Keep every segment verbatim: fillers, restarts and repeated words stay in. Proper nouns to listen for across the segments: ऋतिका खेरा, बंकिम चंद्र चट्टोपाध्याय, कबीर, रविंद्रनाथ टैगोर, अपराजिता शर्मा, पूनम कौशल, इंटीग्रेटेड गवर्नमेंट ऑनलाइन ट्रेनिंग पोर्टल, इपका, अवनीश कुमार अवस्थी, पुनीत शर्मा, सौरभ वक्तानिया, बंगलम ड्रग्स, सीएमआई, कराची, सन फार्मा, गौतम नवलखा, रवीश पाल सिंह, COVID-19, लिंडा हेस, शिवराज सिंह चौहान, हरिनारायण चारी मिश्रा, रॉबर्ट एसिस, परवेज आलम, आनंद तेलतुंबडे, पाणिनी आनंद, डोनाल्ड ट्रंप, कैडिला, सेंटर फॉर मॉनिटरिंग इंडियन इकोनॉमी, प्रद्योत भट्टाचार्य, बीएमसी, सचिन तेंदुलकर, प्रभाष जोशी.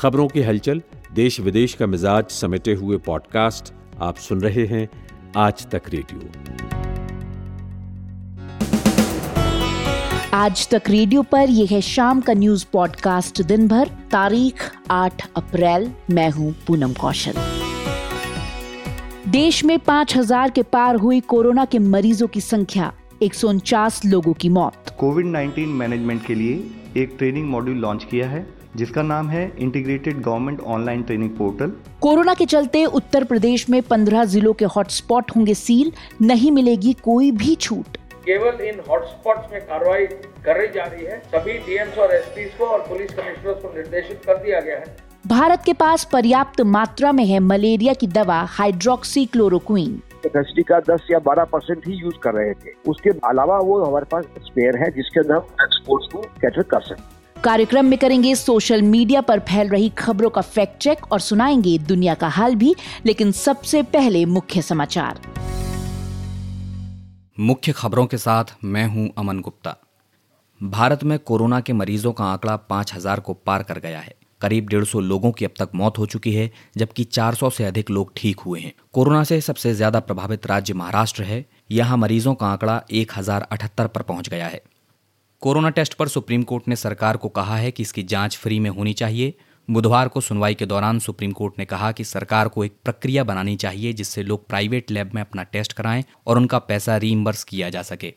खबरों की हलचल, देश विदेश का मिजाज समेटे हुए पॉडकास्ट। आप सुन रहे हैं आज तक रेडियो। आज तक रेडियो पर यह है शाम का न्यूज पॉडकास्ट दिन भर। तारीख आठ अप्रैल। मैं हूं पूनम कौशल। देश में पाँच हज़ार के पार हुई कोरोना के मरीजों की संख्या, एक सौ उनचास लोगों की मौत। कोविड उन्नीस मैनेजमेंट के लिए एक ट्रेनिंग मॉड्यूल लॉन्च किया है जिसका नाम है इंटीग्रेटेड गवर्नमेंट ऑनलाइन ट्रेनिंग पोर्टल। Corona के चलते उत्तर प्रदेश में पंद्रह जिलों के हॉटस्पॉट होंगे सील, नहीं मिलेगी कोई भी छूट। केवल इन हॉटस्पॉट्स में कार्रवाई करी जा रही है। सभी डीएम्स और एसपीस को और पुलिस कमिश्नर्स को निर्देशित कर दिया गया है। भारत के पास पर्याप्त मात्रा में है मलेरिया की दवा हाइड्रोक्सी क्लोरोक्विन। कैपेसिटी का दस या बारह परसेंट ही यूज कर रहे थे, उसके अलावा वो हमारे पास स्पेयर है जिसके अंदर हम एक्सपोर्ट को कैटर कर सकते। कार्यक्रम में करेंगे सोशल मीडिया पर फैल रही खबरों का फैक्ट चेक और सुनाएंगे दुनिया का हाल भी। लेकिन सबसे पहले मुख्य समाचार। मुख्य खबरों के साथ मैं हूँ अमन गुप्ता। भारत में कोरोना के मरीजों का आंकड़ा पाँच हजार को पार कर गया है। करीब डेढ़ सौ लोगों की अब तक मौत हो चुकी है, जबकि चार सौ से अधिक लोग ठीक हुए हैं। कोरोना से सबसे ज्यादा प्रभावित राज्य महाराष्ट्र है। यहां मरीजों का आंकड़ा एक हज़ार अठहत्तर पर पहुंच गया है। कोरोना टेस्ट पर सुप्रीम कोर्ट ने सरकार को कहा है कि इसकी जांच फ्री में होनी चाहिए। बुधवार को सुनवाई के दौरान सुप्रीम कोर्ट ने कहा कि सरकार को एक प्रक्रिया बनानी चाहिए जिससे लोग प्राइवेट लैब में अपना टेस्ट कराएं और उनका पैसा रीइंबर्स किया जा सके।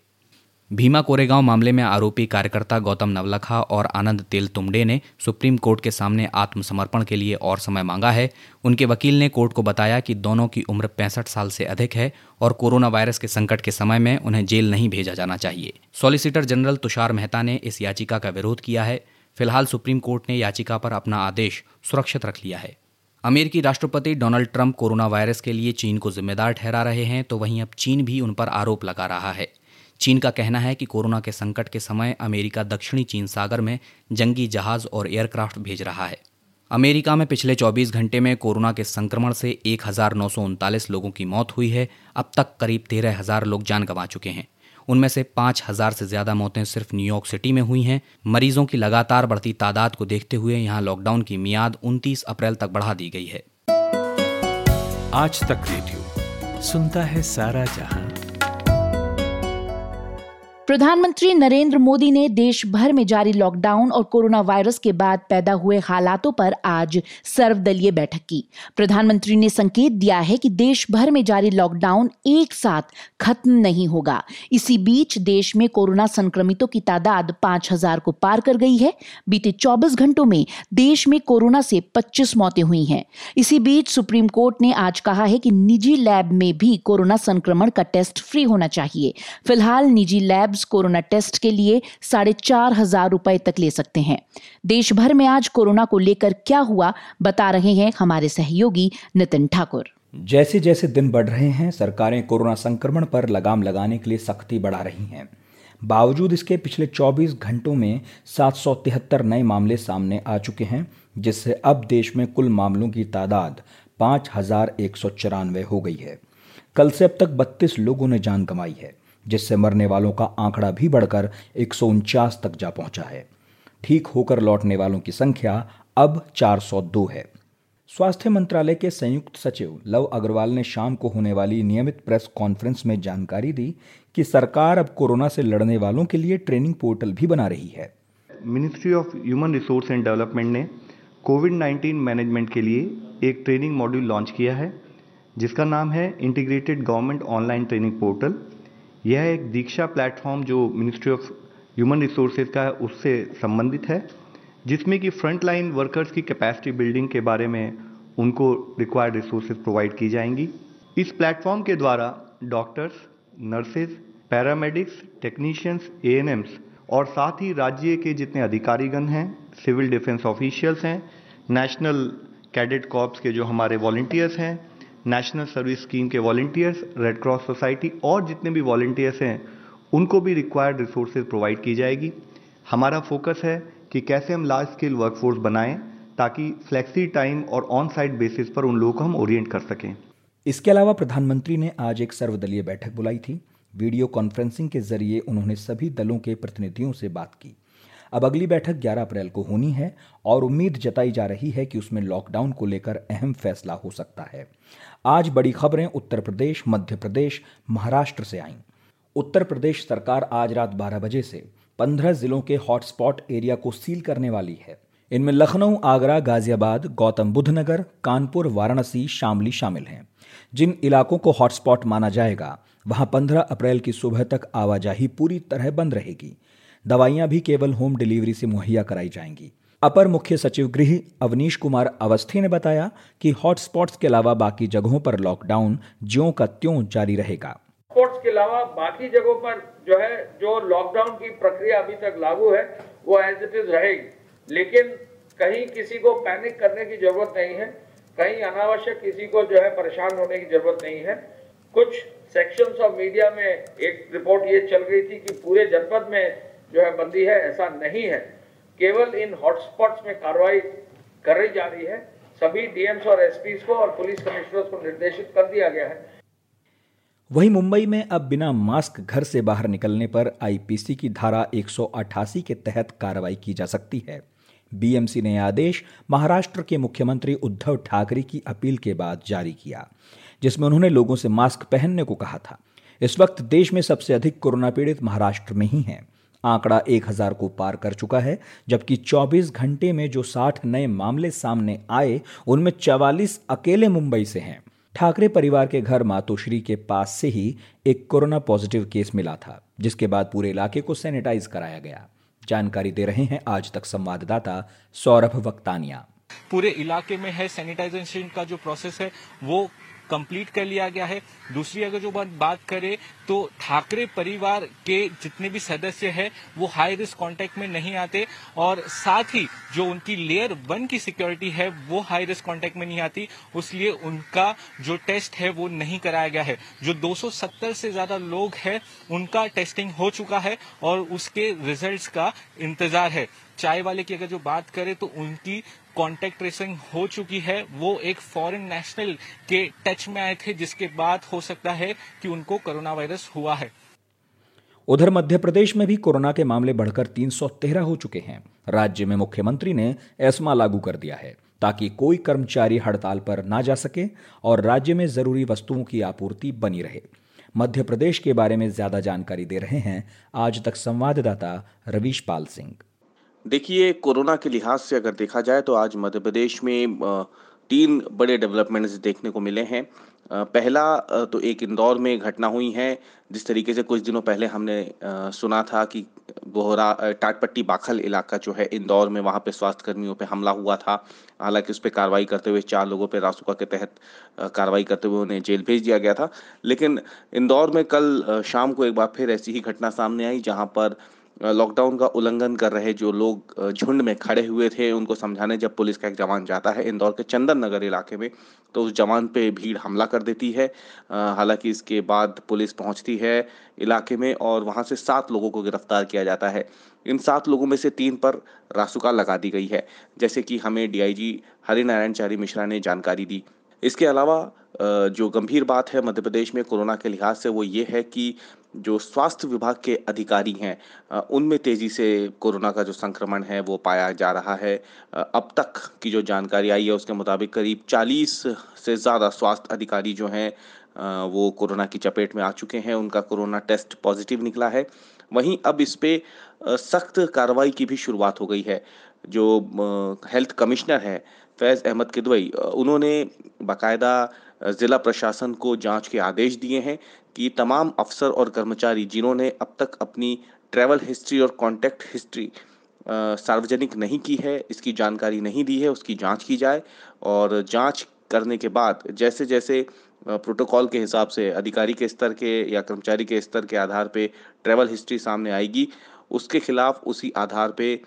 भीमा कोरेगांव मामले में आरोपी कार्यकर्ता गौतम नवलखा और आनंद तेलतुंबडे ने सुप्रीम कोर्ट के सामने आत्मसमर्पण के लिए और समय मांगा है। उनके वकील ने कोर्ट को बताया कि दोनों की उम्र पैंसठ साल से अधिक है और कोरोना वायरस के संकट के समय में उन्हें जेल नहीं भेजा जाना चाहिए। सॉलिसिटर जनरल तुषार मेहता ने इस याचिका का विरोध किया है। फिलहाल सुप्रीम कोर्ट ने याचिका पर अपना आदेश सुरक्षित रख लिया है। अमेरिकी राष्ट्रपति डोनाल्ड ट्रंप कोरोना वायरस के लिए चीन को जिम्मेदार ठहरा रहे हैं, तो वहीं अब चीन भी उन पर आरोप लगा रहा है। चीन का कहना है कि कोरोना के संकट के समय अमेरिका दक्षिणी चीन सागर में जंगी जहाज और एयरक्राफ्ट भेज रहा है। अमेरिका में पिछले चौबीस घंटे में कोरोना के संक्रमण से एक हजार नौ सौ उनतालीस लोगों की मौत हुई है। अब तक करीब तेरह हजार लोग जान गंवा चुके हैं। उनमें से पाँच हजार से ज्यादा मौतें सिर्फ न्यूयॉर्क सिटी में हुई हैं। मरीजों की लगातार बढ़ती तादाद को देखते हुए यहाँ लॉकडाउन की मियाद उनतीस अप्रैल तक बढ़ा दी गई है। आज तक रेडियो सुनता है सारा जहां। प्रधानमंत्री नरेंद्र मोदी ने देश भर में जारी लॉकडाउन और कोरोना वायरस के बाद पैदा हुए हालातों पर आज सर्वदलीय बैठक की। प्रधानमंत्री ने संकेत दिया है कि देश भर में जारी लॉकडाउन एक साथ खत्म नहीं होगा। इसी बीच देश में कोरोना संक्रमितों की तादाद पाँच हज़ार को पार कर गई है। बीते चौबीस घंटों में देश में कोरोना से पच्चीस मौतें हुई हैं। इसी बीच सुप्रीम कोर्ट ने आज कहा है कि निजी लैब में भी कोरोना संक्रमण का टेस्ट फ्री होना चाहिए। फिलहाल निजी लैब कोरोना टेस्ट के लिए साढ़े चार हजार रुपए तक ले सकते हैं। देश भर में आज कोरोना को लेकर क्या हुआ बता रहे हैं हमारे सहयोगी नितिन ठाकुर। जैसे जैसे दिन बढ़ रहे हैं, सरकारें कोरोना संक्रमण पर लगाम लगाने के लिए सख्ती बढ़ा रही हैं। बावजूद इसके पिछले चौबीस घंटों में सात सौ तिहत्तर नए मामले सामने आ चुके हैं, जिससे अब देश में कुल मामलों की तादाद पाँच हजार एक सौ चौरानवे हो गई है। कल से अब तक बत्तीस लोगों ने जान गंवाई है, जिससे मरने वालों का आंकड़ा भी बढ़कर एक सौ उनचास तक जा पहुंचा है। ठीक होकर लौटने वालों की संख्या अब चार सौ दो है। स्वास्थ्य मंत्रालय के संयुक्त सचिव लव अग्रवाल ने शाम को होने वाली नियमित प्रेस कॉन्फ्रेंस में जानकारी दी कि सरकार अब कोरोना से लड़ने वालों के लिए ट्रेनिंग पोर्टल भी बना रही है। Ministry of human resource and development ने कोविड उन्नीस मैनेजमेंट के लिए एक ट्रेनिंग मॉड्यूल लॉन्च किया है जिसका नाम है इंटीग्रेटेड गवर्नमेंट ऑनलाइन ट्रेनिंग पोर्टल। यह एक दीक्षा प्लेटफॉर्म जो मिनिस्ट्री ऑफ ह्यूमन रिसोर्सेज का है उससे संबंधित है, जिसमें कि फ्रंटलाइन वर्कर्स की कैपेसिटी बिल्डिंग के बारे में उनको रिक्वायर्ड रिसोर्सेज प्रोवाइड की जाएंगी। इस प्लेटफॉर्म के द्वारा doctors, nurses, paramedics, technicians, ANMs और साथ ही राज्य के जितने अधिकारीगण हैं, सिविल डिफेंस ऑफिशियल्स हैं, नेशनल कैडेट कॉर्प्स के जो हमारे वॉलंटियर्स हैं, नेशनल सर्विस स्कीम के वॉलंटियर्स, रेड क्रॉस सोसाइटी और जितने भी वॉलंटियर्स हैं उनको भी रिक्वायर्ड रिसोर्सेज प्रोवाइड की जाएगी। हमारा फोकस है कि कैसे हम लार्ज स्केल वर्कफोर्स बनाएं ताकि फ्लेक्सी टाइम और ऑन साइट बेसिस पर उन लोगों को हम ओरिएंट कर सकें। इसके अलावा प्रधानमंत्री ने आज एक सर्वदलीय बैठक बुलाई थी। वीडियो कॉन्फ्रेंसिंग के जरिए उन्होंने सभी दलों के प्रतिनिधियों से बात की। अब अगली बैठक ग्यारह अप्रैल को होनी है और उम्मीद जताई जा रही है कि उसमें लॉकडाउन को लेकर अहम फैसला हो सकता है। आज बड़ी खबरें उत्तर प्रदेश, मध्य प्रदेश, महाराष्ट्र से आईं। उत्तर प्रदेश सरकार आज रात बारह बजे से पंद्रह जिलों के हॉटस्पॉट एरिया को सील करने वाली है। इनमें लखनऊ, आगरा, गाजियाबाद, गौतम बुद्ध नगर, कानपुर, वाराणसी, शामली शामिल हैं। जिन इलाकों को हॉटस्पॉट माना जाएगा वहां पंद्रह अप्रैल की सुबह तक आवाजाही पूरी तरह बंद रहेगी। दवाइयां भी केवल होम डिलीवरी से मुहैया कराई जाएंगी। अपर मुख्य सचिव गृह अवनीश कुमार अवस्थी ने बताया कि हॉटस्पॉट्स के अलावा बाकी जगहों पर लॉकडाउन ज्यों का त्यों जारी रहेगा। हॉटस्पॉट्स के अलावा बाकी जगहों पर जो है जो लॉकडाउन की प्रक्रिया अभी तक लागू है वो एज इट इज रहेगी, लेकिन कहीं किसी को पैनिक करने की जरूरत नहीं है, कहीं अनावश्यक किसी को जो है परेशान होने की जरूरत नहीं है। कुछ सेक्शंस ऑफ मीडिया में एक रिपोर्ट ये चल रही थी कि पूरे जनपद में जो है बंदी है, ऐसा नहीं है। केवल इन हॉटस्पॉट्स में कार्रवाई करी जा रही है। सभी डीएम्स और एसपीस को और पुलिस कमिश्नर्स को निर्देशित कर दिया गया है। वहीं मुंबई में अब बिना मास्क घर से बाहर निकलने पर आईपीसी की धारा एक सौ अट्ठासी के तहत कार्रवाई की जा सकती है। बीएमसी ने आदेश महाराष्ट्र के मुख्यमंत्री उद्धव ठाकरे की अपील के बाद जारी किया, जिसमें उन्होंने लोगों से मास्क पहनने को कहा था। इस वक्त देश में सबसे अधिक कोरोना पीड़ित महाराष्ट्र में ही हैं। आंकड़ा एक हज़ार को पार कर चुका है, जबकि चौबीस घंटे में जो साठ नए मामले सामने आए उनमें चवालीस अकेले मुंबई से हैं। ठाकरे परिवार के घर मातोश्री के पास से ही एक कोरोना पॉजिटिव केस मिला था, जिसके बाद पूरे इलाके को सैनिटाइज कराया गया। जानकारी दे रहे हैं आज तक संवाददाता सौरभ वक्तानिया। पूरे इलाके में है सैनिटाइजेशन का जो प्रोसेस है वो कंप्लीट कर लिया गया है। दूसरी अगर जो बात करें तो ठाकरे परिवार के जितने भी सदस्य हैं वो हाई रिस्क कांटेक्ट में नहीं आते और साथ ही जो उनकी लेयर वन की सिक्योरिटी है वो हाई रिस्क कांटेक्ट में नहीं आती, उसलिए उनका जो टेस्ट है वो नहीं कराया गया है। जो दो सौ सत्तर से ज्यादा लोग हैं उनका टेस्टिंग हो चुका है और उसके रिजल्ट का इंतजार है। चाय वाले की अगर जो बात करें तो उनकी कॉन्टैक्ट ट्रेसिंग हो चुकी है, वो एक फॉरेन नेशनल के टच में आए थे, जिसके बाद हो सकता है कि उनको कोरोना वायरस हुआ है। उधर मध्य प्रदेश में भी कोरोना के मामले बढ़कर तीन सौ तेरह हो चुके हैं। राज्य में मुख्यमंत्री ने एस्मा लागू कर दिया है ताकि कोई कर्मचारी हड़ताल पर ना जा सके और राज्य में जरूरी वस्तुओं की आपूर्ति बनी रहे। मध्य प्रदेश के बारे में ज्यादा जानकारी दे रहे हैं आज तक संवाददाता रवीश पाल सिंह। देखिए, कोरोना के लिहाज से अगर देखा जाए तो आज मध्य प्रदेश में तीन बड़े डेवलपमेंट्स देखने को मिले हैं। पहला तो एक इंदौर में घटना हुई है, जिस तरीके से कुछ दिनों पहले हमने सुना था कि बोहरा टाटपट्टी बाखल इलाका जो है इंदौर में, वहाँ पे स्वास्थ्य कर्मियों पे हमला हुआ था। हालांकि उस पर कार्रवाई करते हुए चार लोगों पे रासुका के तहत कार्रवाई करते हुए उन्हें जेल भेज दिया गया था। लेकिन इंदौर में कल शाम को एक बार फिर ऐसी ही घटना सामने आई, जहाँ पर लॉकडाउन का उल्लंघन कर रहे जो लोग झुंड में खड़े हुए थे उनको समझाने जब पुलिस का एक जवान जाता है इंदौर के चंदन नगर इलाके में, तो उस जवान पे भीड़ हमला कर देती है। हालांकि इसके बाद पुलिस पहुंचती है इलाके में और वहां से सात लोगों को गिरफ्तार किया जाता है। इन सात लोगों में से तीन पर रासुका लगा दी गई है, जैसे कि हमें डीआईजी हरिनारायण चारी मिश्रा ने जानकारी दी। इसके अलावा जो गंभीर बात है मध्य प्रदेश में कोरोना के लिहाज से वो ये है कि जो स्वास्थ्य विभाग के अधिकारी हैं उनमें तेज़ी से कोरोना का जो संक्रमण है वो पाया जा रहा है। अब तक की जो जानकारी आई है उसके मुताबिक करीब चालीस से ज़्यादा स्वास्थ्य अधिकारी जो हैं वो कोरोना की चपेट में आ चुके हैं, उनका कोरोना टेस्ट पॉजिटिव निकला है। वहीं अब इस पे सख्त कार्रवाई की भी शुरुआत हो गई है। जो हेल्थ कमिश्नर है फैज़ अहमद किदवई, उन्होंने बाकायदा ज़िला प्रशासन को जांच के आदेश दिए हैं कि तमाम अफसर और कर्मचारी जिन्होंने अब तक अपनी ट्रैवल हिस्ट्री और कॉन्टैक्ट हिस्ट्री सार्वजनिक नहीं की है, इसकी जानकारी नहीं दी है, उसकी जांच की जाए। और जांच करने के बाद जैसे जैसे प्रोटोकॉल के हिसाब से अधिकारी के स्तर के या कर्मचारी के स्तर के आधार पे ट्रैवल हिस्ट्री सामने आएगी, उसके खिलाफ उसी आधार पे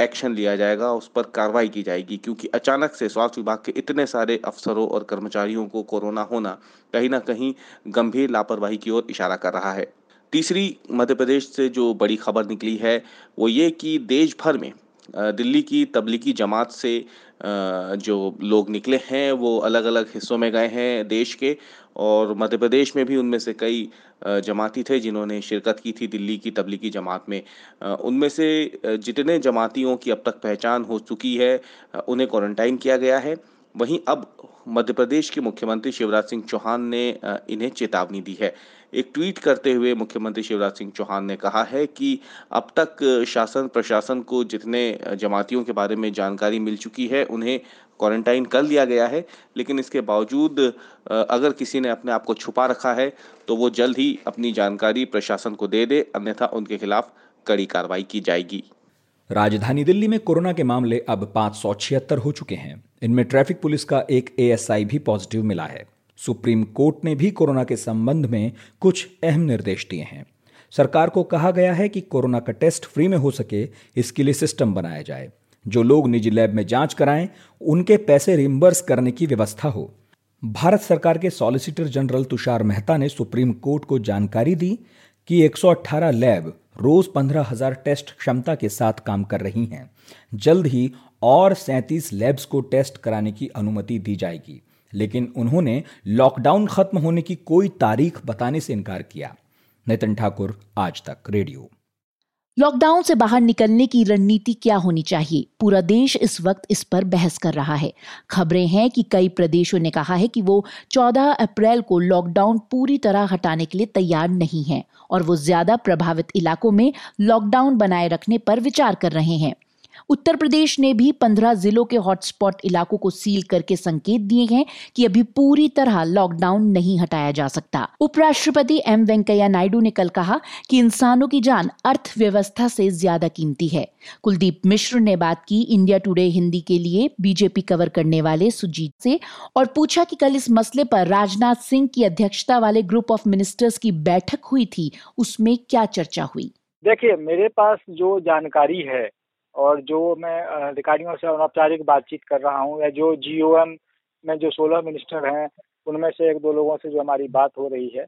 एक्शन लिया जाएगा, उस पर कार्रवाई की जाएगी। क्योंकि अचानक से स्वास्थ्य विभाग के इतने सारे अफसरों और कर्मचारियों को कोरोना होना कहीं ना कहीं गंभीर लापरवाही की ओर इशारा कर रहा है। तीसरी मध्य प्रदेश से जो बड़ी खबर निकली है वो ये कि देश भर में दिल्ली की तबलीगी जमात से जो लोग निकले हैं वो अलग अलग हिस्सों में गए हैं देश के, और मध्य प्रदेश में भी उनमें से कई जमाती थे जिन्होंने शिरकत की थी दिल्ली की तबलीगी जमात में। उनमें से जितने जमातियों की अब तक पहचान हो चुकी है उन्हें क्वारंटाइन किया गया है। वहीं अब मध्य प्रदेश के मुख्यमंत्री शिवराज सिंह चौहान ने इन्हें चेतावनी दी है। एक ट्वीट करते हुए मुख्यमंत्री शिवराज सिंह चौहान ने कहा है कि अब तक शासन प्रशासन को जितने जमातियों के बारे में जानकारी मिल चुकी है उन्हें क्वारंटाइन कर लिया गया है, लेकिन इसके बावजूद अगर किसी ने अपने आप को छुपा रखा है तो वो जल्द ही अपनी जानकारी प्रशासन को दे दे, अन्यथा उनके खिलाफ कड़ी कार्रवाई की जाएगी। राजधानी दिल्ली में कोरोना के मामले अब पाँच सौ छिहत्तर हो चुके हैं। इनमें ट्रैफिक पुलिस का एक एएसआई भी पॉजिटिव मिला है। सुप्रीम कोर्ट ने भी कोरोना के संबंध में कुछ अहम निर्देश दिए हैं। सरकार को कहा गया है कि कोरोना का टेस्ट फ्री में हो सके, इसके लिए सिस्टम बनाया जाए। जो लोग निजी लैब में जांच कराएं उनके पैसे रिम्बर्स करने की व्यवस्था हो। भारत सरकार के सॉलिसिटर जनरल तुषार मेहता ने सुप्रीम कोर्ट को जानकारी दी कि एक सौ अठारह लैब रोज पंद्रह हज़ार टेस्ट क्षमता के साथ काम कर रही हैं। जल्द ही और सैंतीस लैब्स को टेस्ट कराने की अनुमति दी जाएगी, लेकिन उन्होंने लॉकडाउन खत्म होने की कोई तारीख बताने से इनकार किया। नितिन ठाकुर, आज तक रेडियो। लॉकडाउन से बाहर निकलने की रणनीति क्या होनी चाहिए, पूरा देश इस वक्त इस पर बहस कर रहा है। खबरें हैं कि कई प्रदेशों ने कहा है कि वो चौदह अप्रैल को लॉकडाउन पूरी तरह हटाने के लिए तैयार नहीं हैं और वो ज्यादा प्रभावित इलाकों में लॉकडाउन बनाए रखने पर विचार कर रहे हैं। उत्तर प्रदेश ने भी पंद्रह जिलों के हॉटस्पॉट इलाकों को सील करके संकेत दिए हैं कि अभी पूरी तरह लॉकडाउन नहीं हटाया जा सकता। उपराष्ट्रपति एम वेंकैया नायडू ने कल कहा कि इंसानों की जान अर्थव्यवस्था से ज्यादा कीमती है। कुलदीप मिश्र ने बात की इंडिया टुडे हिंदी के लिए बीजेपी कवर करने वाले सुजीत से और पूछा कि कल इस मसले पर राजनाथ सिंह की अध्यक्षता वाले ग्रुप ऑफ मिनिस्टर्स की बैठक हुई थी, उसमें क्या चर्चा हुई। देखिए, मेरे पास जो जानकारी है और जो मैं अधिकारियों से अनौपचारिक बातचीत कर रहा हूँ या जो जीओएम में जो सोलह मिनिस्टर हैं उनमें से एक दो लोगों से जो हमारी बात हो रही है,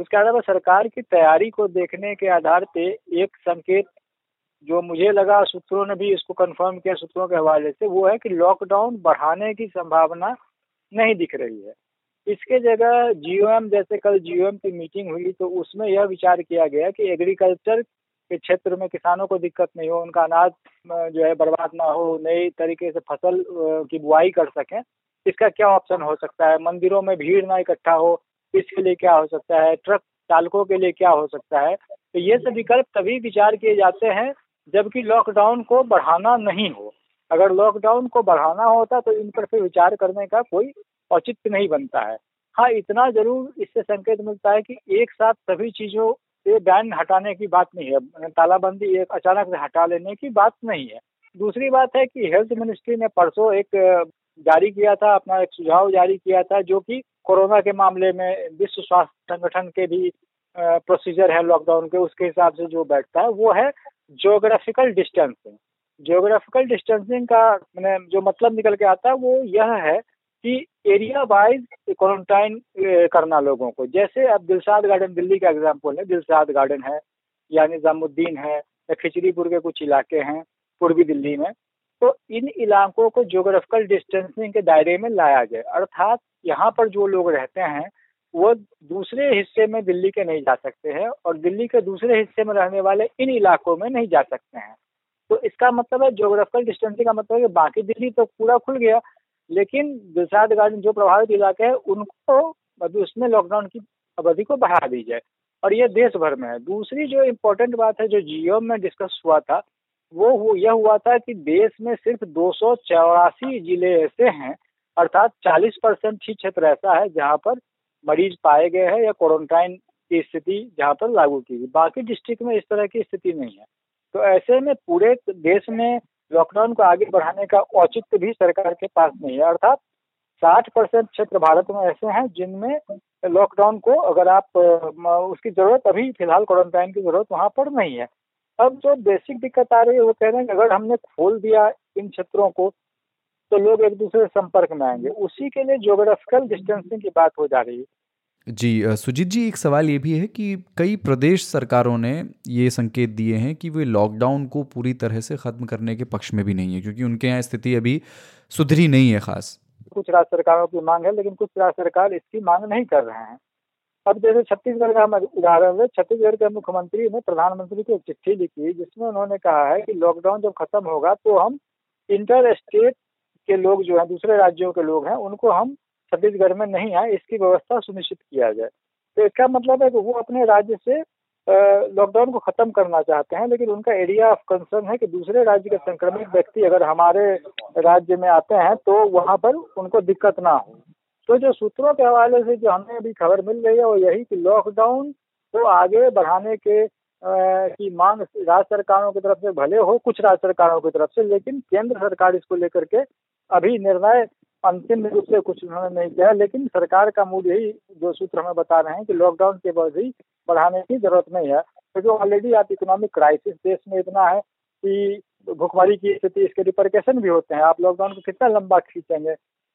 उसके अलावा सरकार की तैयारी को देखने के आधार पे एक संकेत जो मुझे लगा, सूत्रों ने भी इसको कंफर्म किया सूत्रों के हवाले से, वो है कि लॉकडाउन बढ़ाने की संभावना नहीं दिख रही है। इसके जगह जीओएम, जैसे कल जीओएम की मीटिंग हुई तो उसमें यह विचार किया गया कि एग्रीकल्चर के क्षेत्र में किसानों को दिक्कत नहीं हो, उनका अनाज जो है बर्बाद ना हो, नई तरीके से फसल की बुआई कर सकें, इसका क्या ऑप्शन हो सकता है। मंदिरों में भीड़ ना इकट्ठा हो, इसके लिए क्या हो सकता है। ट्रक चालकों के लिए क्या हो सकता है। तो ये सब विकल्प तभी विचार किए जाते हैं जबकि लॉकडाउन को बढ़ाना नहीं हो। अगर लॉकडाउन को बढ़ाना होता तो इन पर फिर विचार करने का कोई औचित्य नहीं बनता है। हाँ, इतना जरूर इससे संकेत मिलता है कि एक साथ सभी चीजों ये बैन हटाने की बात नहीं है, तालाबंदी एक अचानक से हटा लेने की बात नहीं है। दूसरी बात है कि हेल्थ मिनिस्ट्री ने परसों एक जारी किया था, अपना एक सुझाव जारी किया था, जो कि कोरोना के मामले में विश्व स्वास्थ्य संगठन के भी प्रोसीजर है लॉकडाउन के, उसके हिसाब से जो बैठता है वो है ज्योग्राफिकल डिस्टेंसिंग। ज्योग्राफिकल डिस्टेंसिंग का मैंने जो मतलब निकल के आता है वो यह है कि एरिया वाइज क्वारंटाइन करना लोगों को। जैसे अब दिलशाद गार्डन, दिल्ली का एग्जाम्पल है, दिलशाद गार्डन है या निजामुद्दीन है या खिचड़ीपुर के कुछ इलाके हैं पूर्वी दिल्ली में, तो इन इलाकों को ज्योग्राफिकल डिस्टेंसिंग के दायरे में लाया जाए। अर्थात यहाँ पर जो लोग रहते हैं वो दूसरे हिस्से में दिल्ली के नहीं जा सकते हैं और दिल्ली के दूसरे हिस्से में रहने वाले इन इलाकों में नहीं जा सकते हैं। तो इसका मतलब है, ज्योग्राफिकल डिस्टेंसिंग का मतलब है कि बाकी दिल्ली तो पूरा खुल गया, लेकिन दिलशाद गार्डन जो प्रभावित इलाके हैं उनको उसमें लॉकडाउन की अवधि को बढ़ा दी जाए, और ये देश भर में है। दूसरी जो इम्पोर्टेंट बात है जो जीओ में डिस्कस हुआ था वो हु, यह हुआ था कि देश में सिर्फ दो सौ चौरासी जिले ऐसे हैं, अर्थात चालीस परसेंट ही क्षेत्र ऐसा है जहाँ पर मरीज पाए गए हैं या क्वारंटाइन की स्थिति जहाँ पर लागू की गई। बाकी डिस्ट्रिक्ट में इस तरह की स्थिति नहीं है। तो ऐसे में पूरे देश में लॉकडाउन को आगे बढ़ाने का औचित्य भी सरकार के पास नहीं है। अर्थात साठ परसेंट क्षेत्र भारत में ऐसे हैं जिनमें लॉकडाउन को अगर आप उसकी जरूरत अभी फिलहाल क्वारंटाइन की जरूरत वहां पर नहीं है। अब जो बेसिक दिक्कत आ रही है वो कह रहे हैं कि अगर हमने खोल दिया इन क्षेत्रों को तो लोग एक दूसरे संपर्क में आएंगे, उसी के लिए ज्योग्राफिकल डिस्टेंसिंग की बात हो जा रही है। जी सुजीत जी, एक सवाल ये भी है कि कई प्रदेश सरकारों ने ये संकेत दिए हैं कि वे लॉकडाउन को पूरी तरह से ख़त्म करने के पक्ष में भी नहीं है, क्योंकि उनके यहाँ स्थिति अभी सुधरी नहीं है खास। कुछ राज्य सरकारों की मांग है, लेकिन कुछ राज्य सरकार इसकी मांग नहीं कर रहे हैं। अब जैसे छत्तीसगढ़ का हम उदाहरण है, छत्तीसगढ़ के मुख्यमंत्री ने प्रधानमंत्री को एक चिट्ठी लिखी जिसमें उन्होंने कहा है कि लॉकडाउन जब खत्म होगा तो हम इंटर स्टेट के लोग जो हैं, दूसरे राज्यों के लोग हैं, उनको हम छत्तीसगढ़ में नहीं आए, इसकी व्यवस्था सुनिश्चित किया जाए। तो इसका मतलब है कि वो अपने राज्य से लॉकडाउन को खत्म करना चाहते हैं, लेकिन उनका एरिया ऑफ कंसर्न है कि दूसरे राज्य के संक्रमित व्यक्ति अगर हमारे राज्य में आते हैं तो वहाँ पर उनको दिक्कत ना हो। तो जो सूत्रों के हवाले से जो हमें अभी खबर मिल रही है वो यही कि लॉकडाउन को आगे बढ़ाने के आ, की मांग राज्य सरकारों की तरफ से भले हो, कुछ राज्य सरकारों की तरफ से, लेकिन केंद्र सरकार इसको लेकर के अभी निर्णय अंतिम रूप से कुछ उन्होंने नहीं किया। लेकिन सरकार का मूड यही, जो सूत्र हमें बता रहे हैं कि लॉकडाउन के बाद ही बढ़ाने की जरूरत नहीं है, क्योंकि तो ऑलरेडी आप इकोनॉमिक क्राइसिस देश में इतना है कि भुखमरी की स्थिति, इसके रिपरकेशन भी होते हैं। आप लॉकडाउन को कितना लंबा खींचेंगे,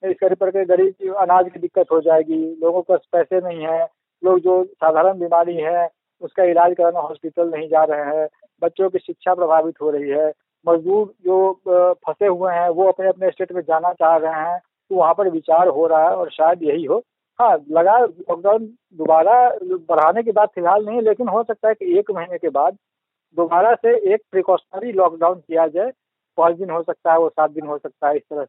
इसके रिपरके गरीब अनाज की दिक्कत हो जाएगी, लोगों के पास पैसे नहीं है, लोग जो साधारण बीमारी है उसका इलाज कराना हॉस्पिटल नहीं जा रहे हैं, बच्चों की शिक्षा प्रभावित हो रही है, मजदूर जो फंसे हुए हैं वो अपने अपने स्टेट में जाना चाह रहे हैं, तो वहाँ पर विचार हो रहा है और शायद यही हो। हाँ, लगा लॉकडाउन दोबारा बढ़ाने की बात फिलहाल नहीं है, लेकिन हो सकता है कि एक महीने के बाद दोबारा से एक प्रिकॉशनरी लॉकडाउन किया जाए, पाँच दिन हो सकता है, वो सात दिन हो सकता है, इस तरह,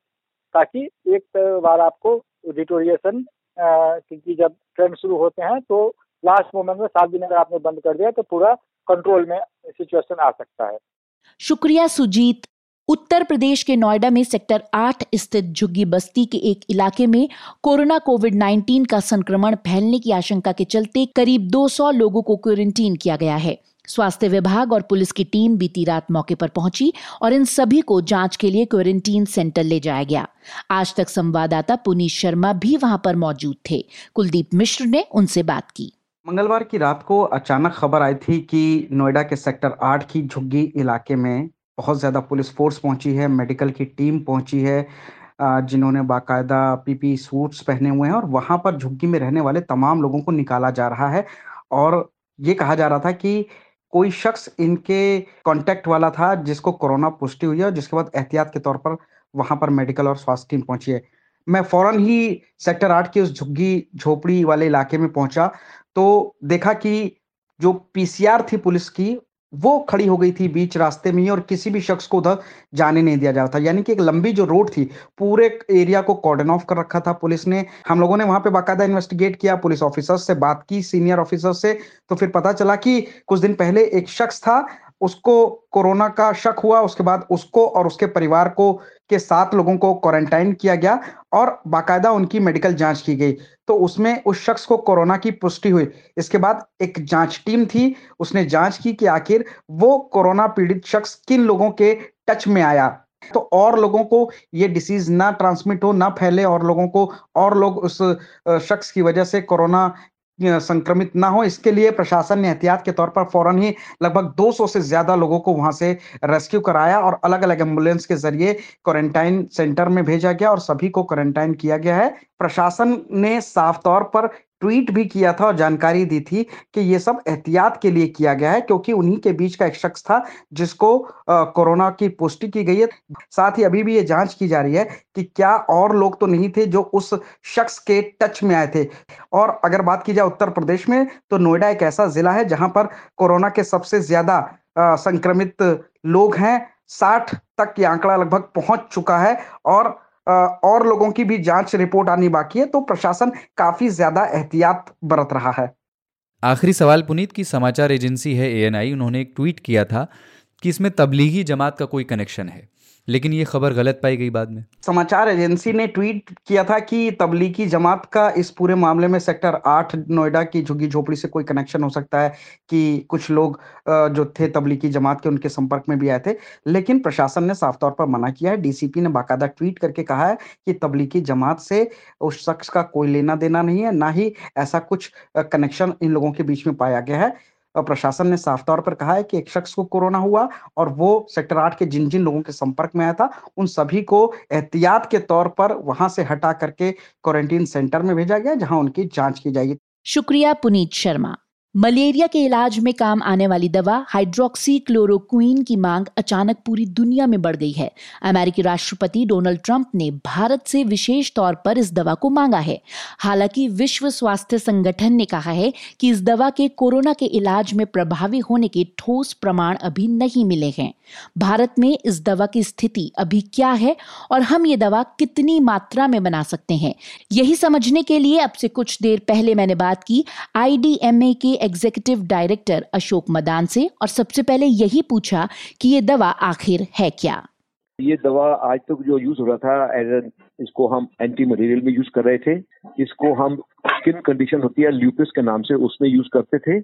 ताकि एक बार आपको डिटोरिएशन, क्योंकि जब ट्रेंड शुरू होते हैं तो लास्ट मोमेंट में सात दिन अगर आपने बंद कर दिया तो पूरा कंट्रोल में सिचुएशन आ सकता है। शुक्रिया सुजीत। उत्तर प्रदेश के नोएडा में सेक्टर आठ स्थित झुग्गी बस्ती के एक इलाके में कोरोना कोविड उन्नीस का संक्रमण फैलने की आशंका के चलते करीब दो सौ लोगों को क्वारंटीन किया गया है। स्वास्थ्य विभाग और पुलिस की टीम बीती रात मौके पर पहुंची और इन सभी को जांच के लिए क्वारंटीन सेंटर ले जाया गया। आज तक संवाददाता पुनीत शर्मा भी वहां पर मौजूद थे। कुलदीप मिश्र ने उनसे बात की। मंगलवार की रात को अचानक खबर आई थी कि नोएडा के सेक्टर आठ की झुग्गी इलाके में बहुत ज़्यादा पुलिस फोर्स पहुंची है, मेडिकल की टीम पहुंची है, जिन्होंने बाकायदा पीपी सूट्स पहने हुए हैं, और वहां पर झुग्गी में रहने वाले तमाम लोगों को निकाला जा रहा है। और ये कहा जा रहा था कि कोई शख्स इनके कांटेक्ट वाला था जिसको कोरोना पुष्टि हुई है, और जिसके बाद एहतियात के तौर पर वहां पर मेडिकल और स्वास्थ्य टीम पहुंची है। मैं फौरन ही सेक्टर आठ के उस झुग्गी झोपड़ी वाले इलाके में पहुंचा तो देखा कि जो पीसीआर थी पुलिस की वो खड़ी हो गई थी बीच रास्ते में ही, और किसी भी शख्स को उधर जाने नहीं दिया जा रहा था। यानी कि एक लंबी जो रोड थी, पूरे एरिया को कॉर्डन ऑफ कर रखा था पुलिस ने। हम लोगों ने वहां पे बाकायदा इन्वेस्टिगेट किया, पुलिस ऑफिसर्स से बात की, सीनियर ऑफिसर्स से, तो फिर पता चला कि कुछ दिन पहले एक शख्स था, उसको कोरोना का शक हुआ, उसके बाद उसको और उसके परिवार को के सात लोगों को क्वारंटाइन किया गया और बाकायदा उनकी मेडिकल जांच की गई, तो उसमें उस शख्स को कोरोना की पुष्टि हुई। इसके बाद एक जांच टीम थी, उसने जांच की कि आखिर वो कोरोना पीड़ित शख्स किन लोगों के टच में आया, तो और लोगों को ये डिसीज ना ट्रांसमिट हो, ना फैले, और लोगों को और लोग उस शख्स की वजह से कोरोना संक्रमित ना हो। इसके लिए प्रशासन ने एहतियात के तौर पर फौरन ही लगभग दो सौ से ज्यादा लोगों को वहां से रेस्क्यू कराया और अलग अलग एम्बुलेंस के जरिए क्वारंटाइन सेंटर में भेजा गया और सभी को क्वारंटाइन किया गया है। प्रशासन ने साफ तौर पर ट्वीट भी किया था और जानकारी दी थी कि ये सब एहतियात के लिए किया गया है, क्योंकि उन्हीं के बीच का एक शख्स था जिसको कोरोना की पुष्टि की गई है। साथ ही अभी भी ये जांच की जा रही है कि क्या और लोग तो नहीं थे जो उस शख्स के टच में आए थे। और अगर बात की जाए उत्तर प्रदेश में, तो नोएडा एक ऐसा जिला है जहां पर कोरोना के सबसे ज्यादा संक्रमित लोग हैं। साठ तक ये आंकड़ा लगभग पहुंच चुका है और और लोगों की भी जांच रिपोर्ट आनी बाकी है, तो प्रशासन काफी ज्यादा एहतियात बरत रहा है। आखिरी सवाल पुनीत की। समाचार एजेंसी है ए एन आई, उन्होंने एक ट्वीट किया था कि इसमें तबलीगी जमात का कोई कनेक्शन है, लेकिन ये खबर गलत पाई गई बाद में। समाचार एजेंसी ने ट्वीट किया था कि तबलीगी जमात का इस पूरे मामले में सेक्टर आठ नोएडा की झुग्गी झोपड़ी से कोई कनेक्शन हो सकता है, कि कुछ लोग जो थे तबलीगी जमात के उनके संपर्क में भी आए थे, लेकिन प्रशासन ने साफ तौर पर मना किया है। डी सी पी ने बाकायदा ट्वीट करके कहा है कि तबलीगी जमात से उस शख्स का कोई लेना देना नहीं है, ना ही ऐसा कुछ कनेक्शन इन लोगों के बीच में पाया गया है। प्रशासन ने साफ तौर पर कहा है कि एक शख्स को कोरोना हुआ और वो सेक्टर आठ के जिन जिन लोगों के संपर्क में आया था उन सभी को एहतियात के तौर पर वहां से हटा करके क्वारंटीन सेंटर में भेजा गया, जहां उनकी जांच की जाएगी। शुक्रिया पुनीत शर्मा। मलेरिया के इलाज में काम आने वाली दवा हाइड्रोक्सी क्लोरोक्विन की मांग अचानक पूरी दुनिया में बढ़ गई है। अमेरिकी राष्ट्रपति डोनाल्ड ट्रंप ने भारत से विशेष तौर पर इस दवा को मांगा है। हालांकि विश्व स्वास्थ्य संगठन ने कहा है कि इस दवा के कोरोना के इलाज में प्रभावी होने के ठोस प्रमाण अभी नहीं मिले हैं। भारत में इस दवा की स्थिति अभी क्या है और हम ये दवा कितनी मात्रा में बना सकते हैं, यही समझने के लिए अब से कुछ देर पहले मैंने बात की आई डी एम ए के एग्जीक्यूटिव डायरेक्टर अशोक मदान से और सबसे पहले यही पूछा कि ये दवा आखिर है क्या। ये दवा आज तक जो यूज हो रहा था एज एन, इसको हम एंटी मलेरियल में यूज कर रहे थे। इसको हम स्किन कंडीशन होती है ल्यूपिस के नाम से, उसमें यूज करते थे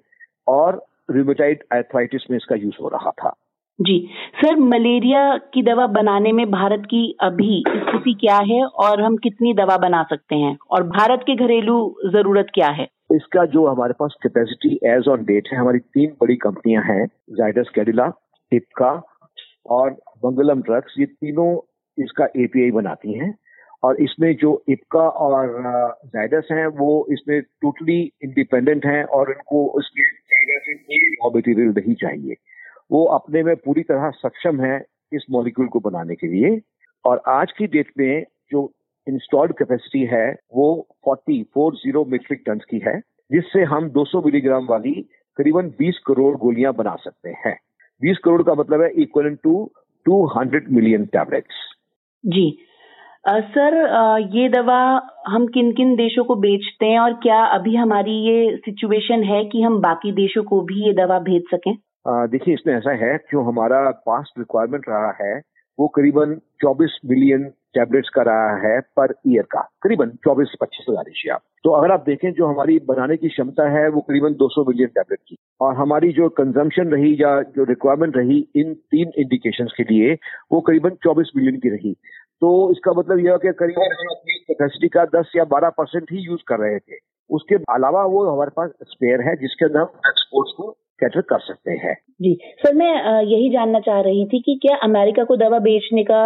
और रिमेटाइड आर्थराइटिस में इसका यूज हो रहा था। जी सर, मलेरिया की दवा बनाने में भारत की अभी स्थिति क्या है और हम कितनी दवा बना सकते हैं और भारत के घरेलू जरूरत क्या है? इसका जो हमारे पास कैपेसिटी एज ऑन डेट है, हमारी तीन बड़ी कंपनियां हैं, जाइडस कैडिला, इपका और बंगलम ड्रग्स, ये तीनों इसका ए पी आई बनाती हैं। और इसमें जो इपका और जाइडस हैं वो इसमें टोटली इंडिपेंडेंट हैं और इनको उसके रॉ मटेरियल नहीं चाहिए। वो अपने में पूरी तरह सक्षम है इस मॉलिक्यूल को बनाने के लिए। और आज की डेट में जो इंस्टॉल्ड कैपेसिटी है वो चालीस मीट्रिक टन की है, जिससे हम दो सौ मिलीग्राम वाली करीबन बीस करोड़ गोलियां बना सकते हैं। बीस करोड़ का मतलब है इक्वल टू दो सौ मिलियन टैबलेट्स। जी सर, ये दवा हम किन किन देशों को बेचते हैं और क्या अभी हमारी ये सिचुएशन है कि हम बाकी देशों को भी ये दवा भेज सकें? देखिए, इसमें ऐसा है, क्यों हमारा पास्ट रिक्वायरमेंट रहा है वो करीबन चौबीस मिलियन टैबलेट्स का रहा है पर ईयर का, करीबन चौबीस पच्चीस हजार एशिया। तो अगर आप देखें जो हमारी बनाने की क्षमता है वो करीबन दो सौ मिलियन टैबलेट की, और हमारी जो कंजम्पशन रही या जो रिक्वायरमेंट रही इन तीन इंडिकेशंस के लिए वो करीबन चौबीस मिलियन की रही। तो इसका मतलब यह है कि करीबन हम अपनी कैपेसिटी का दस या बारह परसेंट ही यूज कर रहे थे। उसके अलावा वो हमारे पास स्पेयर है जिसके अंदर हम एक्सपोर्ट्स को कैटर कर सकते हैं। जी सर, मैं यही जानना चाह रही थी कि क्या अमेरिका को दवा बेचने का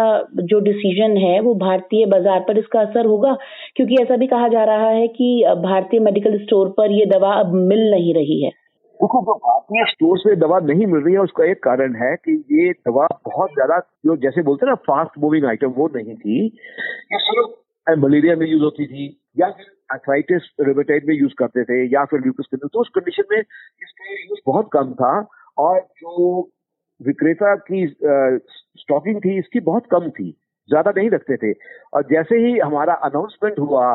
जो डिसीजन है वो भारतीय बाजार पर इसका असर होगा, क्योंकि ऐसा भी कहा जा रहा है कि भारतीय मेडिकल स्टोर पर ये दवा अब मिल नहीं रही है। देखो, तो भारतीय स्टोर से दवा नहीं मिल रही है उसका एक कारण है कि ये दवा बहुत ज्यादा जो जैसे बोलते हैं ना फास्ट मूविंग आइटम वो नहीं थी। ये सिर्फ मलेरिया में यूज होती थी या फिर आर्थराइटिस रुबेटाइड में यूज करते थे या फिर ल्यूपस के, तो उस कंडीशन में इसका यूज बहुत कम था और जो विक्रेता की स्टॉकिंग थी इसकी बहुत कम थी, ज्यादा नहीं रखते थे। और जैसे ही हमारा अनाउंसमेंट हुआ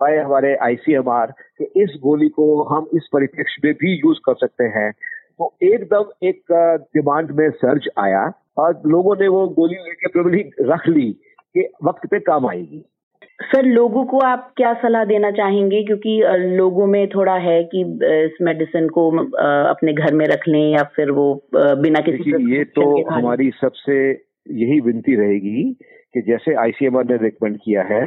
बाय हमारे आई सी एम आर कि इस गोली को हम इस परिप्रेक्ष्य में भी यूज कर सकते हैं, तो एकदम एक डिमांड में सर्ज आया और लोगों ने वो गोली लेके प्रबली रख ली कि वक्त पे काम आएगी। सर, लोगों को आप क्या सलाह देना चाहेंगे, क्योंकि लोगों में थोड़ा है कि इस मेडिसिन को अपने घर में रख लें या फिर वो बिना किसी के? ये तो हमारी सबसे यही विनती रहेगी कि जैसे आई सी एम आर ने रिकमेंड किया है,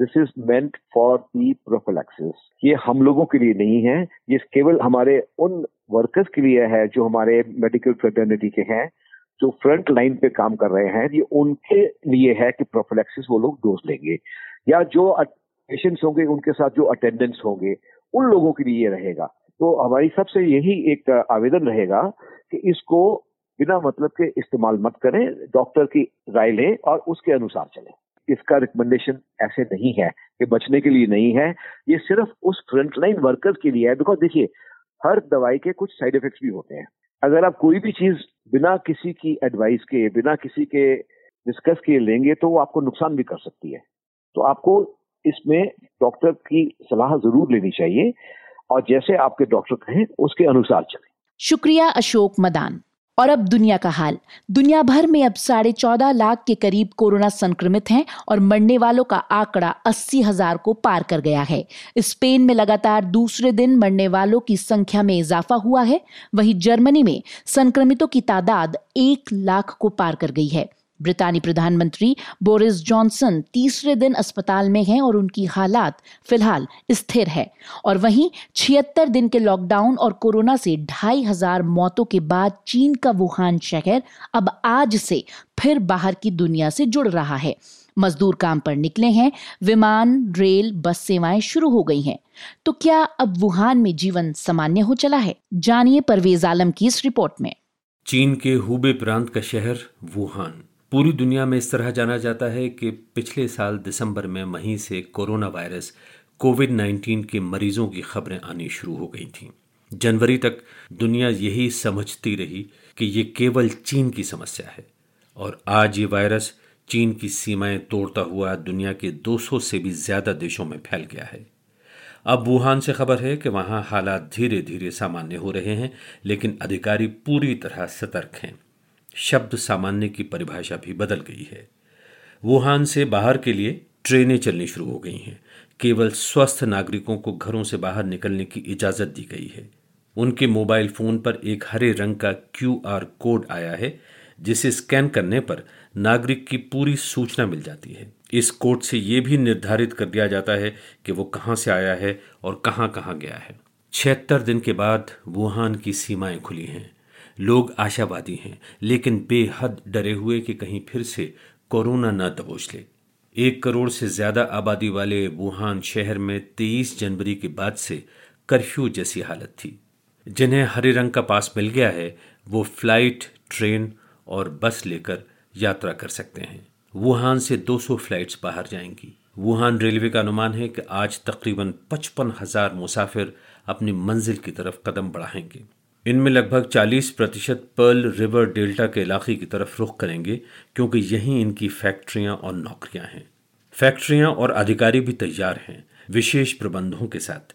this is meant for the prophylaxis. ये हम लोगों के लिए नहीं है, ये केवल हमारे उन वर्कर्स के लिए है जो हमारे मेडिकल फ्रेटर्निटी के हैं, जो फ्रंट लाइन पे काम कर रहे हैं। ये उनके लिए है कि प्रोफिलैक्सिस वो लोग डोज लेंगे, या जो पेशेंट्स होंगे उनके साथ जो अटेंडेंट्स होंगे उन लोगों के लिए ये रहेगा। तो हमारी सबसे यही एक आवेदन रहेगा कि इसको बिना मतलब के इस्तेमाल मत करें, डॉक्टर की राय लें और उसके अनुसार चलें। इसका रिकमेंडेशन ऐसे नहीं है कि बचने के लिए नहीं है, ये सिर्फ उस फ्रंटलाइन वर्कर्स के लिए है। बिकॉज देखिए, हर दवाई के कुछ साइड इफेक्ट्स भी होते हैं। अगर आप कोई भी चीज बिना किसी की एडवाइस के, बिना किसी के डिस्कस किए लेंगे तो वो आपको नुकसान भी कर सकती है। तो आपको इसमें डॉक्टर की सलाह जरूर लेनी चाहिए और जैसे आपके डॉक्टर कहें उसके अनुसार चलें। शुक्रिया अशोक मदान। और अब दुनिया का हाल। दुनिया भर में अब साढ़े चौदह लाख के करीब कोरोना संक्रमित हैं और मरने वालों का आंकड़ा अस्सी हजार को पार कर गया है। स्पेन में लगातार दूसरे दिन मरने वालों की संख्या में इजाफा हुआ है। वहीं जर्मनी में संक्रमितों की तादाद एक लाख को पार कर गई है। ब्रितानी प्रधानमंत्री बोरिस जॉनसन तीसरे दिन अस्पताल में हैं और उनकी हालात फिलहाल स्थिर है। और वहीं छिहत्तर दिन के लॉकडाउन और कोरोना से ढाई हजार मौतों के बाद चीन का वुहान शहर अब आज से फिर बाहर की दुनिया से जुड़ रहा है। मजदूर काम पर निकले हैं, विमान, रेल, बस सेवाएं शुरू हो गई हैं। तो क्या अब वुहान में जीवन सामान्य हो चला है? जानिए परवेज आलम की इस रिपोर्ट में। चीन के हुबे प्रांत का शहर वुहान पूरी दुनिया में इस तरह जाना जाता है कि पिछले साल दिसंबर में वहीं से कोरोना वायरस कोविड नाइन्टीन के मरीजों की खबरें आनी शुरू हो गई थीं। जनवरी तक दुनिया यही समझती रही कि ये केवल चीन की समस्या है और आज ये वायरस चीन की सीमाएं तोड़ता हुआ दुनिया के दो सौ से भी ज़्यादा देशों में फैल गया है। अब वुहान से खबर है कि वहाँ हालात धीरे धीरे सामान्य हो रहे हैं, लेकिन अधिकारी पूरी तरह सतर्क हैं। शब्द सामान्य की परिभाषा भी बदल गई है। वुहान से बाहर के लिए ट्रेनें चलनी शुरू हो गई हैं। केवल स्वस्थ नागरिकों को घरों से बाहर निकलने की इजाज़त दी गई है। उनके मोबाइल फ़ोन पर एक हरे रंग का क्यू आर कोड आया है, जिसे स्कैन करने पर नागरिक की पूरी सूचना मिल जाती है। इस कोड से ये भी निर्धारित कर दिया जाता है कि वो कहाँ से आया है और कहाँ कहाँ गया है। छिहत्तर दिन के बाद वुहान की सीमाएं खुली हैं। लोग आशावादी हैं, लेकिन बेहद डरे हुए कि कहीं फिर से कोरोना ना दबोच ले। एक करोड़ से ज़्यादा आबादी वाले वुहान शहर में तेईस जनवरी के बाद से कर्फ्यू जैसी हालत थी। जिन्हें हरे रंग का पास मिल गया है, वो फ्लाइट, ट्रेन और बस लेकर यात्रा कर सकते हैं। वुहान से दो सौ फ्लाइट्स बाहर जाएंगी। वुहान रेलवे का अनुमान है कि आज तकरीबन पचपन हज़ार मुसाफिर अपनी मंजिल की तरफ कदम बढ़ाएंगे। इनमें लगभग चालीस प्रतिशत पर्ल रिवर डेल्टा के इलाके की तरफ रुख करेंगे, क्योंकि यहीं इनकी फैक्ट्रियां और नौकरियां हैं। फैक्ट्रियां और अधिकारी भी तैयार हैं, विशेष प्रबंधों के साथ।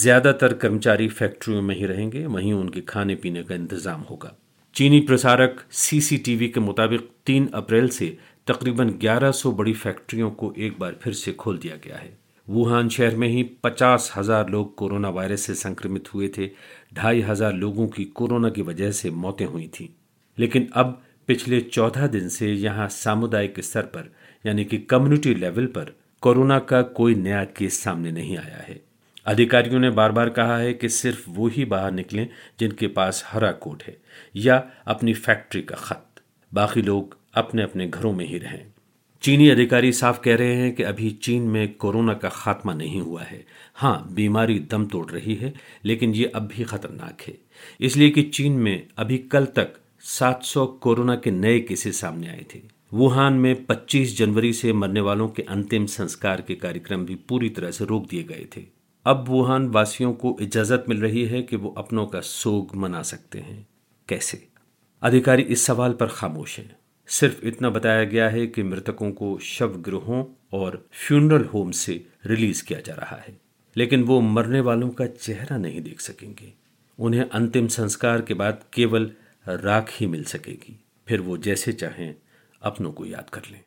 ज़्यादातर कर्मचारी फैक्ट्रियों में ही रहेंगे, वहीं उनके खाने पीने का इंतज़ाम होगा। चीनी प्रसारक सीसीटीवी के मुताबिक तीन अप्रैल से तकरीबन ग्यारह सौ बड़ी फैक्ट्रियों को एक बार फिर से खोल दिया गया है। वुहान शहर में ही पचास हज़ार लोग कोरोना वायरस से संक्रमित हुए थे। ढाई हज़ार लोगों की कोरोना की वजह से मौतें हुई थीं। लेकिन अब पिछले चौदह दिन से यहाँ सामुदायिक स्तर पर, यानी कि कम्युनिटी लेवल पर, कोरोना का कोई नया केस सामने नहीं आया है। अधिकारियों ने बार बार कहा है कि सिर्फ वो ही बाहर निकलें जिनके पास हरा कोड है या अपनी फैक्ट्री का खत। बाकी लोग अपने अपने घरों में ही रहें। चीनी अधिकारी साफ कह रहे हैं कि अभी चीन में कोरोना का खात्मा नहीं हुआ है। हाँ, बीमारी दम तोड़ रही है, लेकिन ये अब भी खतरनाक है, इसलिए कि चीन में अभी कल तक सात सौ कोरोना के नए केसेस सामने आए थे। वुहान में पच्चीस जनवरी से मरने वालों के अंतिम संस्कार के कार्यक्रम भी पूरी तरह से रोक दिए गए थे। अब वुहान वासियों को इजाज़त मिल रही है कि वो अपनों का सोग मना सकते हैं। कैसे? अधिकारी इस सवाल पर खामोश हैं। सिर्फ इतना बताया गया है कि मृतकों को शव गृहों और फ्यूनरल होम से रिलीज़ किया जा रहा है, लेकिन वो मरने वालों का चेहरा नहीं देख सकेंगे। उन्हें अंतिम संस्कार के बाद केवल राख ही मिल सकेगी, फिर वो जैसे चाहें अपनों को याद कर लें।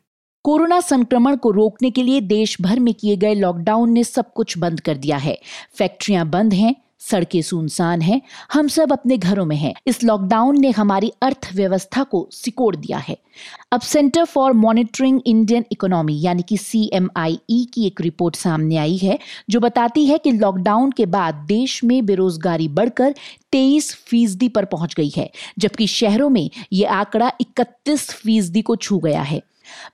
कोरोना संक्रमण को रोकने के लिए देश भर में किए गए लॉकडाउन ने सब कुछ बंद कर दिया है। फैक्ट्रियां बंद हैं, सड़कें सुनसान हैं, हम सब अपने घरों में हैं। इस लॉकडाउन ने हमारी अर्थव्यवस्था को सिकोड़ दिया है। अब सेंटर फॉर मॉनिटरिंग इंडियन इकोनॉमी यानी कि सी एम आई ई की एक रिपोर्ट सामने आई है, जो बताती है कि लॉकडाउन के बाद देश में बेरोजगारी बढ़कर तेईस फीसदी पर पहुंच गई है, जबकि शहरों में ये आंकड़ा इकतीस फीसदी को छू गया है।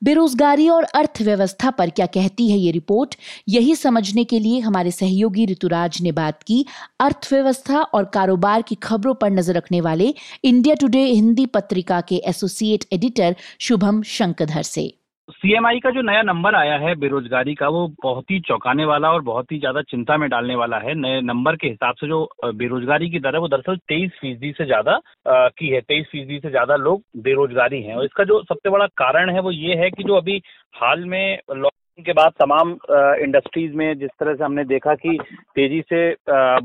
बेरोजगारी और अर्थव्यवस्था पर क्या कहती है ये रिपोर्ट, यही समझने के लिए हमारे सहयोगी ऋतुराज ने बात की अर्थव्यवस्था और कारोबार की खबरों पर नजर रखने वाले इंडिया टुडे हिंदी पत्रिका के एसोसिएट एडिटर शुभम शंकरधर से। सी एम आई का जो नया नंबर आया है बेरोजगारी का, वो बहुत ही चौंकाने वाला और बहुत ही ज्यादा चिंता में डालने वाला है। नए नंबर के हिसाब से जो बेरोजगारी की दर है वो दरअसल तेईस फीसदी से ज्यादा की है। तेईस फीसदी से ज्यादा लोग बेरोजगारी हैं और इसका जो सबसे बड़ा कारण है वो ये है कि जो अभी हाल में लॉकडाउन के बाद तमाम इंडस्ट्रीज में जिस तरह से हमने देखा कि तेजी से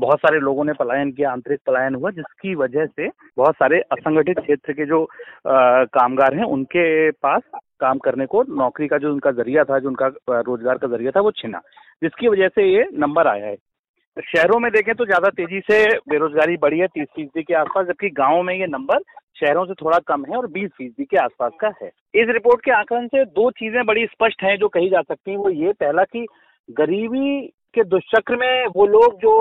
बहुत सारे लोगों ने पलायन किया, आंतरिक पलायन हुआ, जिसकी वजह से बहुत सारे असंगठित क्षेत्र के जो कामगार हैं उनके पास काम करने को नौकरी का जो उनका जरिया था, जो उनका रोजगार का जरिया था, वो छिना, जिसकी वजह से ये नंबर आया है। शहरों में देखें तो ज्यादा तेजी से बेरोजगारी बढ़ी है, तीस फीसदी के आसपास, जबकि गाँव में ये नंबर शहरों से थोड़ा कम है और बीस फीसदी के आसपास का है। इस रिपोर्ट के आकलन से दो चीजें बड़ी स्पष्ट हैं जो कही जा सकती हैं। वो ये, पहला कि गरीबी के दुष्चक्र में वो लोग जो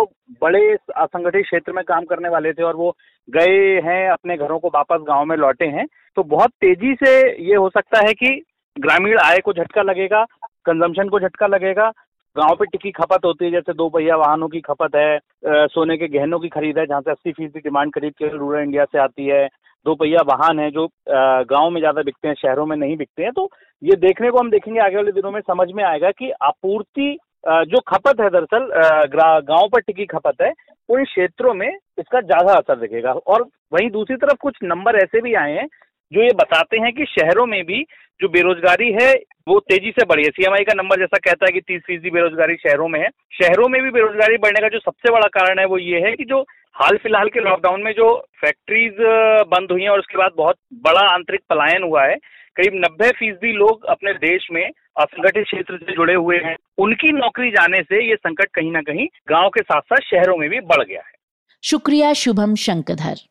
बड़े असंगठित क्षेत्र में काम करने वाले थे और वो गए हैं अपने घरों को वापस गांव में लौटे हैं, तो बहुत तेजी से ये हो सकता है कि ग्रामीण आय को झटका लगेगा, कंजम्पशन को झटका लगेगा। गांव पे टिकी खपत होती है, जैसे दो पहिया वाहनों की खपत है, आ, सोने के गहनों की खरीद है, जहाँ से अस्सी फीसदी डिमांड खरीद के रूरल इंडिया से आती है। दो पहिया वाहन है जो गांव में ज्यादा बिकते हैं, शहरों में नहीं बिकते हैं। तो ये देखने को हम देखेंगे आगे वाले दिनों में, समझ में आएगा कि आपूर्ति जो खपत है, दरअसल गांव पर टिकी खपत है, उन क्षेत्रों में इसका ज्यादा असर दिखेगा। और वहीं दूसरी तरफ कुछ नंबर ऐसे भी आए हैं जो ये बताते हैं कि शहरों में भी जो बेरोजगारी है वो तेजी से बढ़ी है। सीएमआई का नंबर जैसा कहता है कि तीस फीसदी बेरोजगारी शहरों में है। शहरों में भी बेरोजगारी बढ़ने का जो सबसे बड़ा कारण है वो ये है कि जो हाल फिलहाल के लॉकडाउन में जो फैक्ट्रीज बंद हुई हैं और उसके बाद बहुत बड़ा आंतरिक पलायन हुआ है, करीब नब्बे फीसदी लोग अपने देश में असंगठित क्षेत्र से जुड़े हुए हैं। उनकी नौकरी जाने से ये संकट कहीं ना कहीं गाँव के साथ साथ शहरों में भी बढ़ गया है। शुक्रिया शुभम शंकरधर।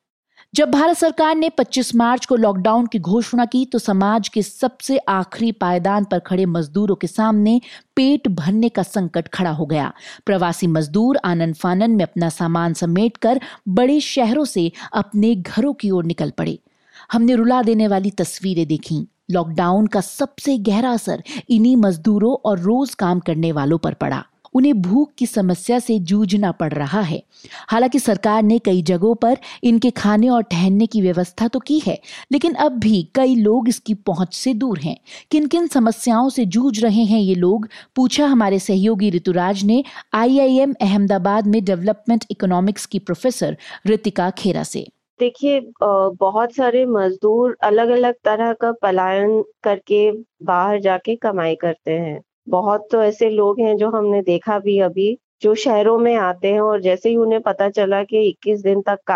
जब भारत सरकार ने पच्चीस मार्च को लॉकडाउन की घोषणा की तो समाज के सबसे आखिरी पायदान पर खड़े मजदूरों के सामने पेट भरने का संकट खड़ा हो गया। प्रवासी मजदूर आनन फानन में अपना सामान समेटकर बड़े शहरों से अपने घरों की ओर निकल पड़े। हमने रुला देने वाली तस्वीरें देखी। लॉकडाउन का सबसे गहरा असर इन्हीं मजदूरों और रोज काम करने वालों पर पड़ा। उन्हें भूख की समस्या से जूझना पड़ रहा है। हालांकि सरकार ने कई जगहों पर इनके खाने और ठहरने की व्यवस्था तो की है, लेकिन अब भी कई लोग इसकी पहुंच से दूर हैं। किन किन समस्याओं से जूझ रहे हैं ये लोग, पूछा हमारे सहयोगी ऋतुराज ने आईआईएम अहमदाबाद में डेवलपमेंट इकोनॉमिक्स की प्रोफेसर ऋतिका खेरा से। देखिए, बहुत सारे मजदूर अलग अलग तरह का पलायन करके बाहर जाके कमाई करते हैं। बहुत तो ऐसे लोग हैं जो हमने देखा भी अभी, जो शहरों में आते हैं और जैसे ही उन्हें पता चला कि इक्कीस दिन तक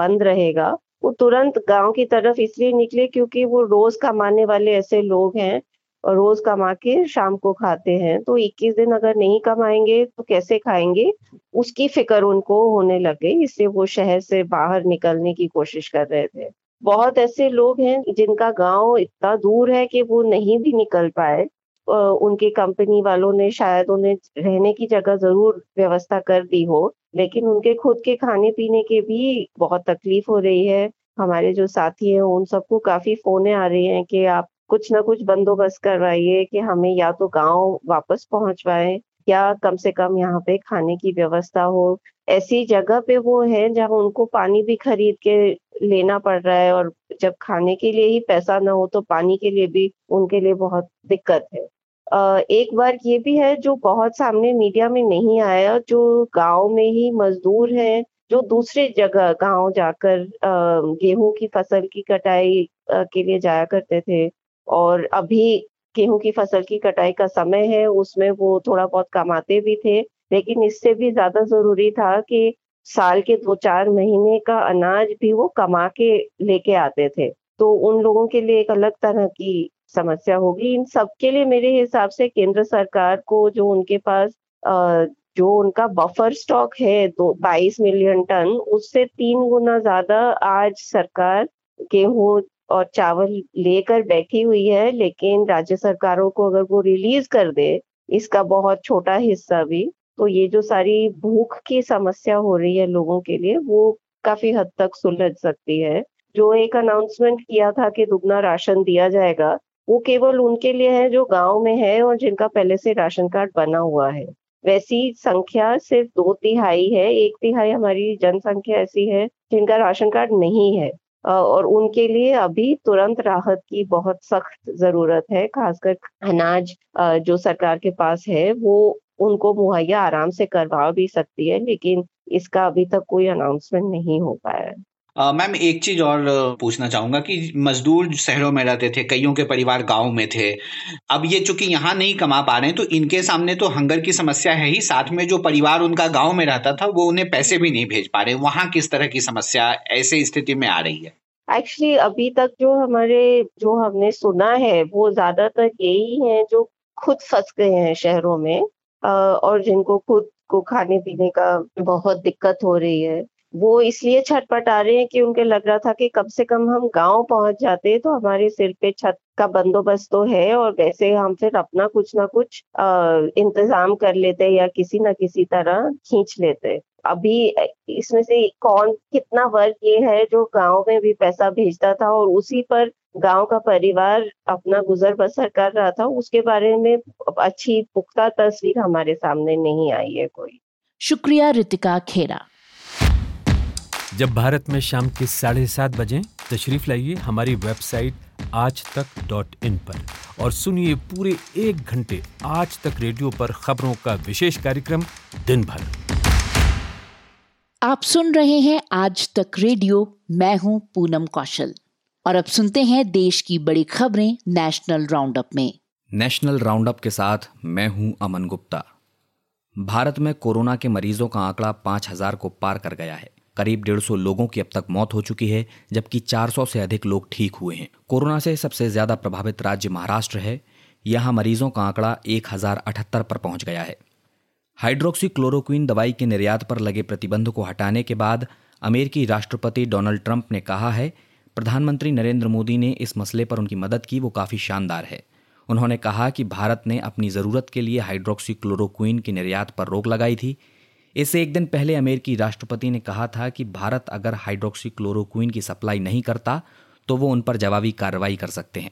बंद रहेगा, वो तुरंत गांव की तरफ इसलिए निकले क्योंकि वो रोज कमाने वाले ऐसे लोग हैं और रोज कमा के शाम को खाते हैं। तो इक्कीस दिन अगर नहीं कमाएंगे तो कैसे खाएंगे, उसकी फिक्र उनको होने लग गई, इसलिए वो शहर से बाहर निकलने की कोशिश कर रहे थे। बहुत ऐसे लोग हैं जिनका गाँव इतना दूर है कि वो नहीं भी निकल पाए। उनकी कंपनी वालों ने शायद उन्हें रहने की जगह जरूर व्यवस्था कर दी हो, लेकिन उनके खुद के खाने पीने के भी बहुत तकलीफ हो रही है। हमारे जो साथी हैं उन सबको काफी फोने आ रही हैं कि आप कुछ ना कुछ बंदोबस्त करवाइए कि हमें या तो गांव वापस पहुंचवाएं या कम से कम यहाँ पे खाने की व्यवस्था हो। ऐसी जगह पे वो है जहाँ उनको पानी भी खरीद के लेना पड़ रहा है, और जब खाने के लिए ही पैसा ना हो तो पानी के लिए भी उनके लिए बहुत दिक्कत है। एक बार ये भी है जो बहुत सामने मीडिया में नहीं आया, जो गांव में ही मजदूर हैं जो दूसरे जगह गांव जाकर गेहूं की फसल की कटाई के लिए जाया करते थे, और अभी गेहूं की फसल की कटाई का समय है, उसमें वो थोड़ा बहुत कमाते भी थे, लेकिन इससे भी ज्यादा जरूरी था कि साल के दो चार महीने का अनाज भी वो कमा के लेके आते थे। तो उन लोगों के लिए एक अलग तरह की समस्या होगी। इन सब के लिए मेरे हिसाब से केंद्र सरकार को जो उनके पास जो उनका बफर स्टॉक है दो बाईस मिलियन टन, उससे तीन गुना ज्यादा आज सरकार गेहूं और चावल लेकर बैठी हुई है, लेकिन राज्य सरकारों को अगर वो रिलीज कर दे इसका बहुत छोटा हिस्सा भी, तो ये जो सारी भूख की समस्या हो रही है लोगों के लिए वो काफी हद तक सुलझ सकती है। जो एक अनाउंसमेंट किया था कि दुगना राशन दिया जाएगा, वो केवल उनके लिए है जो गांव में है और जिनका पहले से राशन कार्ड बना हुआ है। वैसी संख्या सिर्फ दो तिहाई है, एक तिहाई हमारी जनसंख्या ऐसी है जिनका राशन कार्ड नहीं है, और उनके लिए अभी तुरंत राहत की बहुत सख्त जरूरत है। खासकर अनाज जो सरकार के पास है वो उनको मुहैया आराम से करवा भी सकती है, लेकिन इसका अभी तक कोई अनाउंसमेंट नहीं हो पाया है। मैम, एक चीज और पूछना चाहूंगा कि मजदूर शहरों में रहते थे, कईयों के परिवार गांव में थे, अब ये चूंकि यहाँ नहीं कमा पा रहे हैं तो इनके सामने तो हंगर की समस्या है ही, साथ में जो परिवार उनका गांव में रहता था वो उन्हें पैसे भी नहीं भेज पा रहे, वहाँ किस तरह की समस्या ऐसे स्थिति में आ रही है? एक्चुअली अभी तक जो हमारे जो हमने सुना है वो ज्यादातर यही है जो खुद फंस गए हैं शहरों में और जिनको खुद को खाने पीने का बहुत दिक्कत हो रही है। वो इसलिए छटपट आ रहे हैं कि उनके लग रहा था कि कम से कम हम गांव पहुंच जाते तो हमारे सिर पे छत का बंदोबस्त तो है, और वैसे हम फिर अपना कुछ ना कुछ इंतजाम कर लेते या किसी ना किसी तरह खींच लेते। अभी इसमें से कौन कितना वर्ग ये है जो गांव में भी पैसा भेजता था और उसी पर गांव का परिवार अपना गुजर बसर कर रहा था, उसके बारे में अच्छी पुख्ता तस्वीर हमारे सामने नहीं आई है कोई। शुक्रिया ऋतिका खेरा। जब भारत में शाम के साढ़े सात बजे तशरीफ लाइए हमारी वेबसाइट आज तक डॉट इन पर और सुनिए पूरे एक घंटे आज तक रेडियो पर खबरों का विशेष कार्यक्रम दिन भर। आप सुन रहे हैं आज तक रेडियो, मैं हूं पूनम कौशल और अब सुनते हैं देश की बड़ी खबरें नेशनल राउंडअप में। नेशनल राउंडअप के साथ मैं हूं अमन गुप्ता। भारत में कोरोना के मरीजों का आंकड़ा पांच हजार को पार कर गया है। करीब डेढ़ सौ लोगों की अब तक मौत हो चुकी है, जबकि चार सौ से अधिक लोग ठीक हुए हैं। कोरोना से सबसे ज्यादा प्रभावित राज्य महाराष्ट्र है। यहां मरीजों का आंकड़ा एक हजार अठहत्तर पर पहुंच गया है। हाइड्रोक्सी क्लोरोक्विन दवाई के निर्यात पर लगे प्रतिबंध को हटाने के बाद अमेरिकी राष्ट्रपति डोनाल्ड ट्रंप ने कहा है, प्रधानमंत्री नरेंद्र मोदी ने इस मसले पर उनकी मदद की, वो काफी शानदार है। उन्होंने कहा कि भारत ने अपनी जरूरत के लिए हाइड्रोक्सी क्लोरोक्विन के निर्यात पर रोक लगाई थी। इससे एक दिन पहले अमेरिकी राष्ट्रपति ने कहा था कि भारत अगर हाइड्रोक्सी क्लोरोक्विन की सप्लाई नहीं करता तो वो उन पर जवाबी कार्रवाई कर सकते हैं।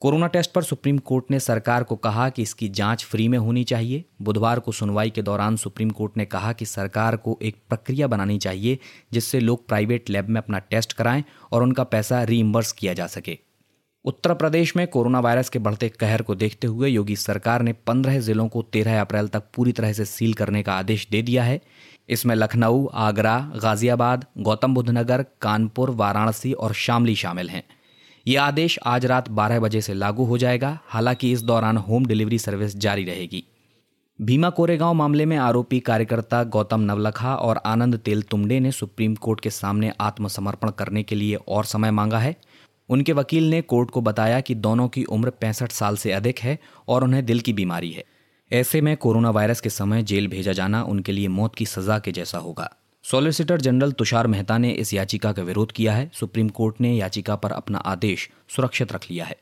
कोरोना टेस्ट पर सुप्रीम कोर्ट ने सरकार को कहा कि इसकी जांच फ्री में होनी चाहिए। बुधवार को सुनवाई के दौरान सुप्रीम कोर्ट ने कहा कि सरकार को एक प्रक्रिया बनानी चाहिए जिससे लोग प्राइवेट लैब में अपना टेस्ट कराएं और उनका पैसा रीइम्बर्स किया जा सके। उत्तर प्रदेश में कोरोना वायरस के बढ़ते कहर को देखते हुए योगी सरकार ने पंद्रह जिलों को तेरह अप्रैल तक पूरी तरह से सील करने का आदेश दे दिया है। इसमें लखनऊ, आगरा, गाजियाबाद, गौतम बुद्ध नगर, कानपुर, वाराणसी और शामली शामिल हैं। ये आदेश आज रात बारह बजे से लागू हो जाएगा। हालांकि इस दौरान होम डिलीवरी सर्विस जारी रहेगी। भीमा कोरेगांव मामले में आरोपी कार्यकर्ता गौतम नवलखा और आनंद तेलतुंबडे ने सुप्रीम कोर्ट के सामने आत्मसमर्पण करने के लिए और समय मांगा है। उनके वकील ने कोर्ट को बताया कि दोनों की उम्र पैंसठ साल से अधिक है और उन्हें दिल की बीमारी है। ऐसे में कोरोना वायरस के समय जेल भेजा जाना उनके लिए मौत की सजा के जैसा होगा। सॉलिसिटर जनरल तुषार मेहता ने इस याचिका का विरोध किया है। सुप्रीम कोर्ट ने याचिका पर अपना आदेश सुरक्षित रख लिया है।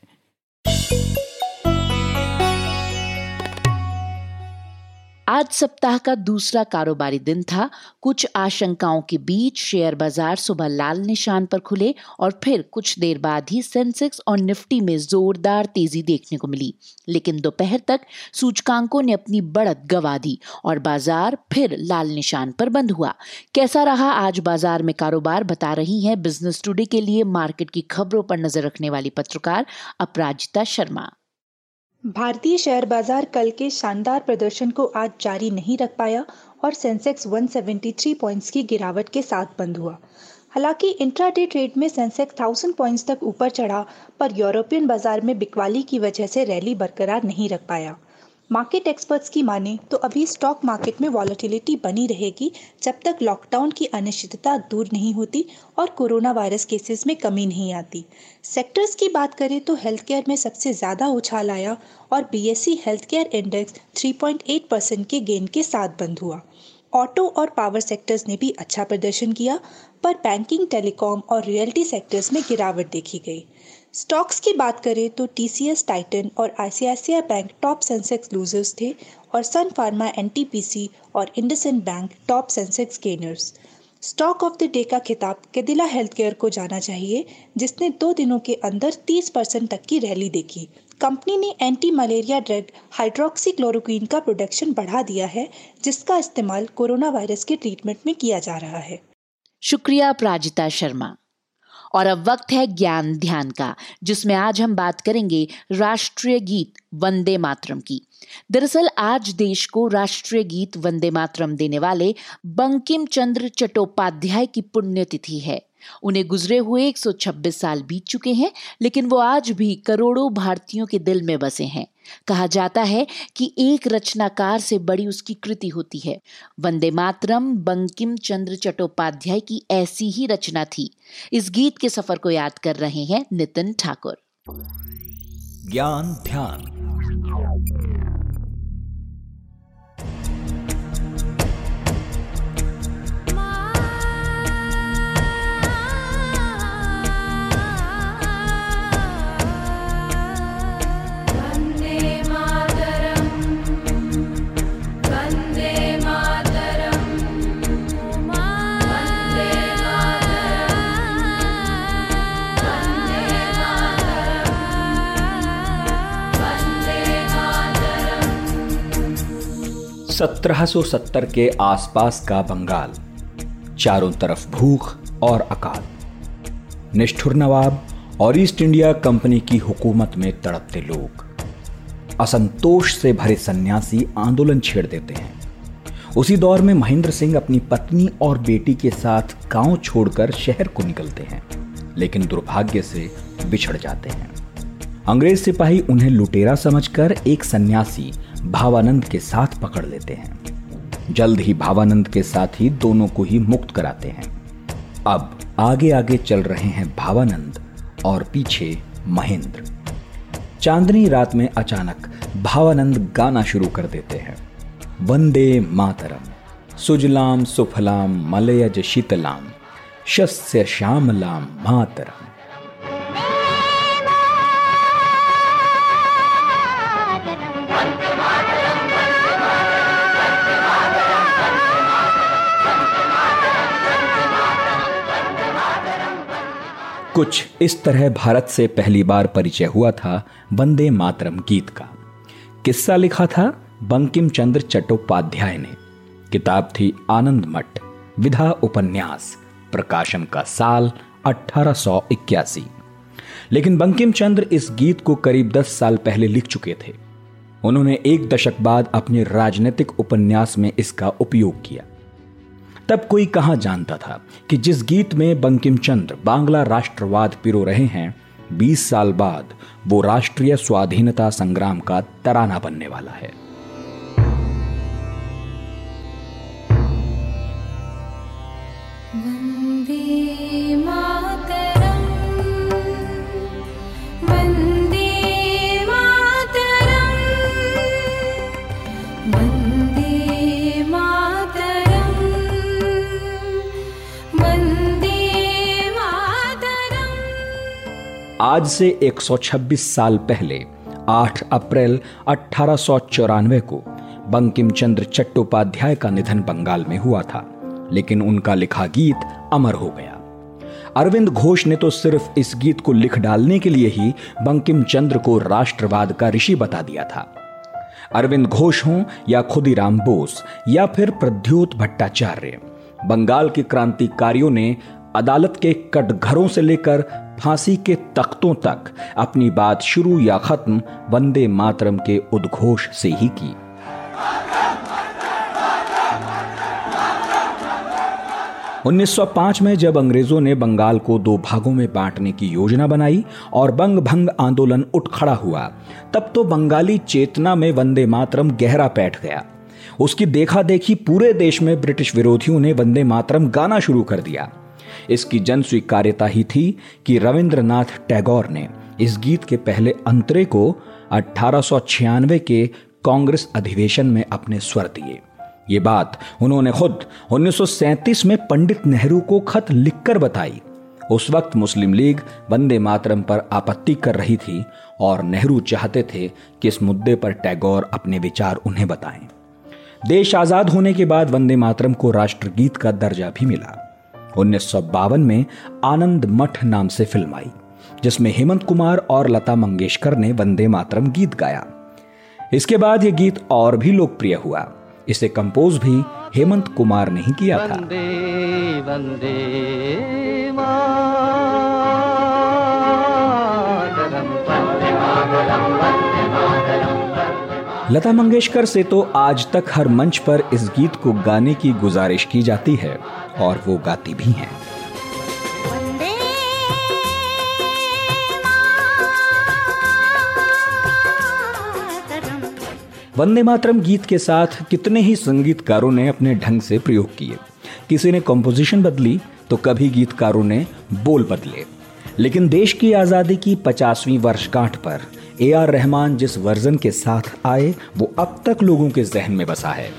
आज सप्ताह का दूसरा कारोबारी दिन था। कुछ आशंकाओं के बीच शेयर बाजार सुबह लाल निशान पर खुले और फिर कुछ देर बाद ही सेंसेक्स और निफ्टी में जोरदार तेजी देखने को मिली, लेकिन दोपहर तक सूचकांकों ने अपनी बढ़त गंवा दी और बाजार फिर लाल निशान पर बंद हुआ। कैसा रहा आज बाजार में कारोबार, बता रही है बिजनेस टुडे के लिए मार्केट की खबरों पर नजर रखने वाली पत्रकार अपराजिता शर्मा। भारतीय शेयर बाजार कल के शानदार प्रदर्शन को आज जारी नहीं रख पाया और सेंसेक्स एक सौ तिहत्तर पॉइंट्स की गिरावट के साथ बंद हुआ। हालांकि इंट्राडे ट्रेड में सेंसेक्स एक हज़ार पॉइंट्स तक ऊपर चढ़ा, पर यूरोपियन बाजार में बिकवाली की वजह से रैली बरकरार नहीं रख पाया। मार्केट एक्सपर्ट्स की माने तो अभी स्टॉक मार्केट में वॉलेटिलिटी बनी रहेगी जब तक लॉकडाउन की अनिश्चितता दूर नहीं होती और कोरोना वायरस केसेस में कमी नहीं आती। सेक्टर्स की बात करें तो हेल्थ केयर में सबसे ज़्यादा उछाल आया और बीएसई हेल्थ केयर इंडेक्स तीन पॉइंट आठ परसेंट के गेन के साथ बंद हुआ। ऑटो और पावर सेक्टर्स ने भी अच्छा प्रदर्शन किया, पर बैंकिंग, टेलीकॉम और रियल्टी सेक्टर्स में गिरावट देखी गई। स्टॉक्स की बात करें तो टीसीएस, टाइटन और ICICI bank top Sensex losers थे और सन फार्मा, एनटीपीसी और IndusInd bank top Sensex gainers. Stock of the day का खिताब कैडिला हेल्थ केयर को जाना चाहिए, जिसने दो दिनों के अंदर तीस परसेंट तक की रैली देखी। कंपनी ने anti malaria drug hydroxy chloroquine का प्रोडक्शन बढ़ा दिया है, जिसका इस्तेमाल कोरोना वायरस के ट्रीटमेंट में किया जा रहा है। शुक्रिया प्राजिता शर्मा। और अब वक्त है ज्ञान ध्यान का, जिसमें आज हम बात करेंगे राष्ट्रीय गीत वंदे मातरम की। दरअसल आज देश को राष्ट्रीय गीत वंदे मातरम देने वाले बंकिम चंद्र चट्टोपाध्याय की पुण्यतिथि है। उन्हें गुजरे हुए एक सौ छब्बीस साल बीत चुके हैं, लेकिन वो आज भी करोड़ों भारतीयों के दिल में बसे हैं। कहा जाता है कि एक रचनाकार से बड़ी उसकी कृति होती है। वंदे मातरम बंकिम चंद्र चट्टोपाध्याय की ऐसी ही रचना थी। इस गीत के सफर को याद कर रहे हैं नितिन ठाकुर। ज्ञान ध्यान। सत्रह सौ सत्तर के आसपास का बंगाल, चारों तरफ भूख और अकाल, निष्ठुर नवाब और ईस्ट इंडिया कंपनी की हुकूमत में तड़पते लोग, असंतोष से भरे सन्यासी आंदोलन छेड़ देते हैं। उसी दौर में महेंद्र सिंह अपनी पत्नी और बेटी के साथ गांव छोड़कर शहर को निकलते हैं, लेकिन दुर्भाग्य से बिछड़ जाते हैं। अंग्रेज सिपाही उन्हें लुटेरा समझकर एक सन्यासी भावानंद के साथ पकड़ लेते हैं। जल्द ही भावानंद के साथ ही दोनों को ही मुक्त कराते हैं। अब आगे आगे चल रहे हैं भावानंद और पीछे महेंद्र। चांदनी रात में अचानक भावानंद गाना शुरू कर देते हैं, वंदे मातरम, सुजलाम सुफलाम मलयज शीतलाम, शस्य श्यामलाम मातरम। कुछ इस तरह भारत से पहली बार परिचय हुआ था वंदे मातरम गीत का। किस्सा लिखा था बंकिम चंद्र चट्टोपाध्याय ने, किताब थी आनंद मठ, विधा उपन्यास, प्रकाशन का साल अठारह सौ इक्यासी। लेकिन बंकिम चंद्र इस गीत को करीब दस साल पहले लिख चुके थे। उन्होंने एक दशक बाद अपने राजनीतिक उपन्यास में इसका उपयोग किया। तब कोई कहां जानता था कि जिस गीत में बंकिम चंद्र बांग्ला राष्ट्रवाद पिरो रहे हैं, बीस साल बाद वो राष्ट्रीय स्वाधीनता संग्राम का तराना बनने वाला है। आज से एक सौ छब्बीस साल पहले आठ अप्रैल अठारह सौ चौरानवे को बंकिम चंद्र चट्टोपाध्याय का निधन बंगाल में हुआ था, लेकिन उनका लिखा गीत अमर हो गया। अरविंद घोष ने तो सिर्फ इस गीत को लिख डालने के लिए ही बंकिम चंद्र को राष्ट्रवाद का ऋषि बता दिया था। अरविंद घोष हों या खुदीराम बोस या फिर प्रद्योत भट्टाचार्य, बंगाल के क्रांतिकारियों ने अदालत के कटघरों से लेकर फांसी के तख्तों तक अपनी बात शुरू या खत्म वंदे मातरम के उद्घोष से ही की। उन्नीस सौ पाँच में जब अंग्रेजों ने बंगाल को दो भागों में बांटने की योजना बनाई और बंग भंग आंदोलन उठ खड़ा हुआ, तब तो बंगाली चेतना में वंदे मातरम गहरा बैठ गया। उसकी देखा देखी पूरे देश में ब्रिटिश विरोधियों ने वंदे मातरम गाना शुरू कर दिया। इसकी जन स्वीकार्यता ही थी कि रविंद्रनाथ टैगोर ने इस गीत के पहले अंतरे को अठारह सौ छियानवे के कांग्रेस अधिवेशन में अपने स्वर दिए। ये बात उन्होंने खुद उन्नीस सौ सैंतीस में पंडित नेहरू को खत लिखकर बताई। उस वक्त मुस्लिम लीग वंदे मातरम पर आपत्ति कर रही थी और नेहरू चाहते थे कि इस मुद्दे पर टैगोर अपने विचार उन्हें बताएं। देश आजाद होने के बाद वंदे मातरम को राष्ट्रगीत का दर्जा भी मिला। उन्नीस सौ बावन में आनंद मठ नाम से फिल्म आई, जिसमें हेमंत कुमार और लता मंगेशकर ने वंदे मातरम गीत गाया। इसके बाद यह गीत और भी लोकप्रिय हुआ। इसे कंपोज भी हेमंत कुमार ने ही किया था। वंदे, वंदे मातरम, वंदे मातरम, वंदे मातरम, वंदे मातरम। लता मंगेशकर से तो आज तक हर मंच पर इस गीत को गाने की गुजारिश की जाती है और वो गाती भी हैं। वंदे मातरम गीत के साथ कितने ही संगीतकारों ने अपने ढंग से प्रयोग किए। किसी ने कंपोजिशन बदली तो कभी गीतकारों ने बोल बदले। लेकिन देश की आज़ादी की पचासवीं वर्षगांठ पर ए आर रहमान जिस वर्जन के साथ आए वो अब तक लोगों के जहन में बसा है।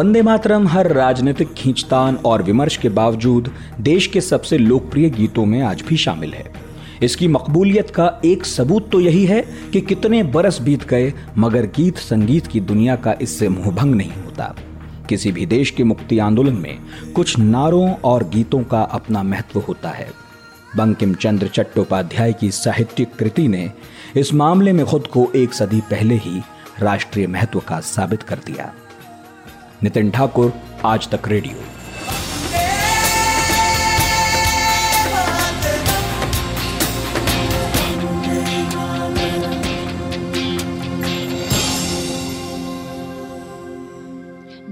वंदे मातरम हर राजनीतिक खींचतान और विमर्श के बावजूद देश के सबसे लोकप्रिय गीतों में आज भी शामिल है। इसकी मकबूलियत का एक सबूत तो यही है कि कितने बरस बीत गए मगर गीत संगीत की दुनिया का इससे मुंहभंग नहीं होता। किसी भी देश के मुक्ति आंदोलन में कुछ नारों और गीतों का अपना महत्व होता है। बंकिम चंद्र चट्टोपाध्याय की साहित्यिक कृति ने इस मामले में खुद को एक सदी पहले ही राष्ट्रीय महत्व का साबित कर दिया। नितिन ठाकुर, आज तक रेडियो।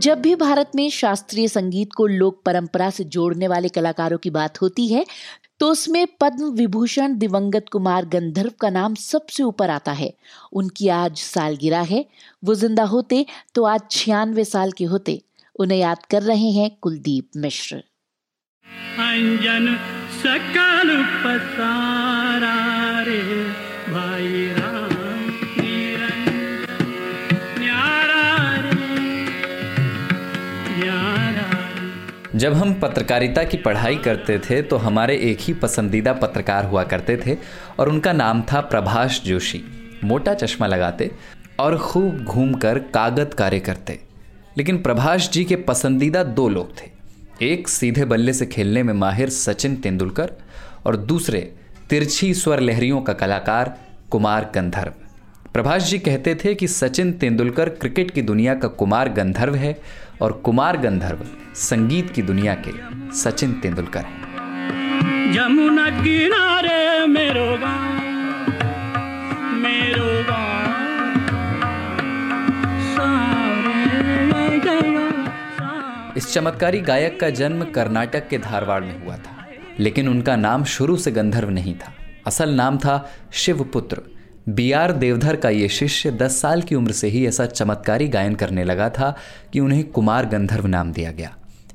जब भी भारत में शास्त्रीय संगीत को लोक परंपरा से जोड़ने वाले कलाकारों की बात होती है तो उसमें पद्म विभूषण दिवंगत कुमार गंधर्व का नाम सबसे ऊपर आता है। उनकी आज सालगिरह है। वो जिंदा होते तो आज छियानवे साल के होते। उन्हें याद कर रहे हैं कुलदीप मिश्र। अंजन सकल पसारा रे भाई राम निरंजन न्यारा रे न्यारा। जब हम पत्रकारिता की पढ़ाई करते थे तो हमारे एक ही पसंदीदा पत्रकार हुआ करते थे और उनका नाम था प्रभाष जोशी। मोटा चश्मा लगाते और खूब घूमकर कागज कार्य करते। लेकिन प्रभाष जी के पसंदीदा दो लोग थे, एक सीधे बल्ले से खेलने में माहिर सचिन तेंदुलकर और दूसरे तिरछी स्वर लहरियों का कलाकार कुमार गंधर्व। प्रभाष जी कहते थे कि सचिन तेंदुलकर क्रिकेट की दुनिया का कुमार गंधर्व है और कुमार गंधर्व संगीत की दुनिया के सचिन तेंदुलकर हैं। यमुना किनारे मेरो गाँव मेरो गाँव। इस चमत्कारी गायक का जन्म कर्नाटक के धारवाड़ में हुआ था, लेकिन उनका नाम शुरू से गंधर्व नहीं था। असल नाम था शिवपुत्र। बी आर देवधर का ये शिष्य दस साल की उम्र से ही ऐसा चमत्कारी गायन करने लगा था कि उन्हें कुमार गंधर्व नाम दिया गया।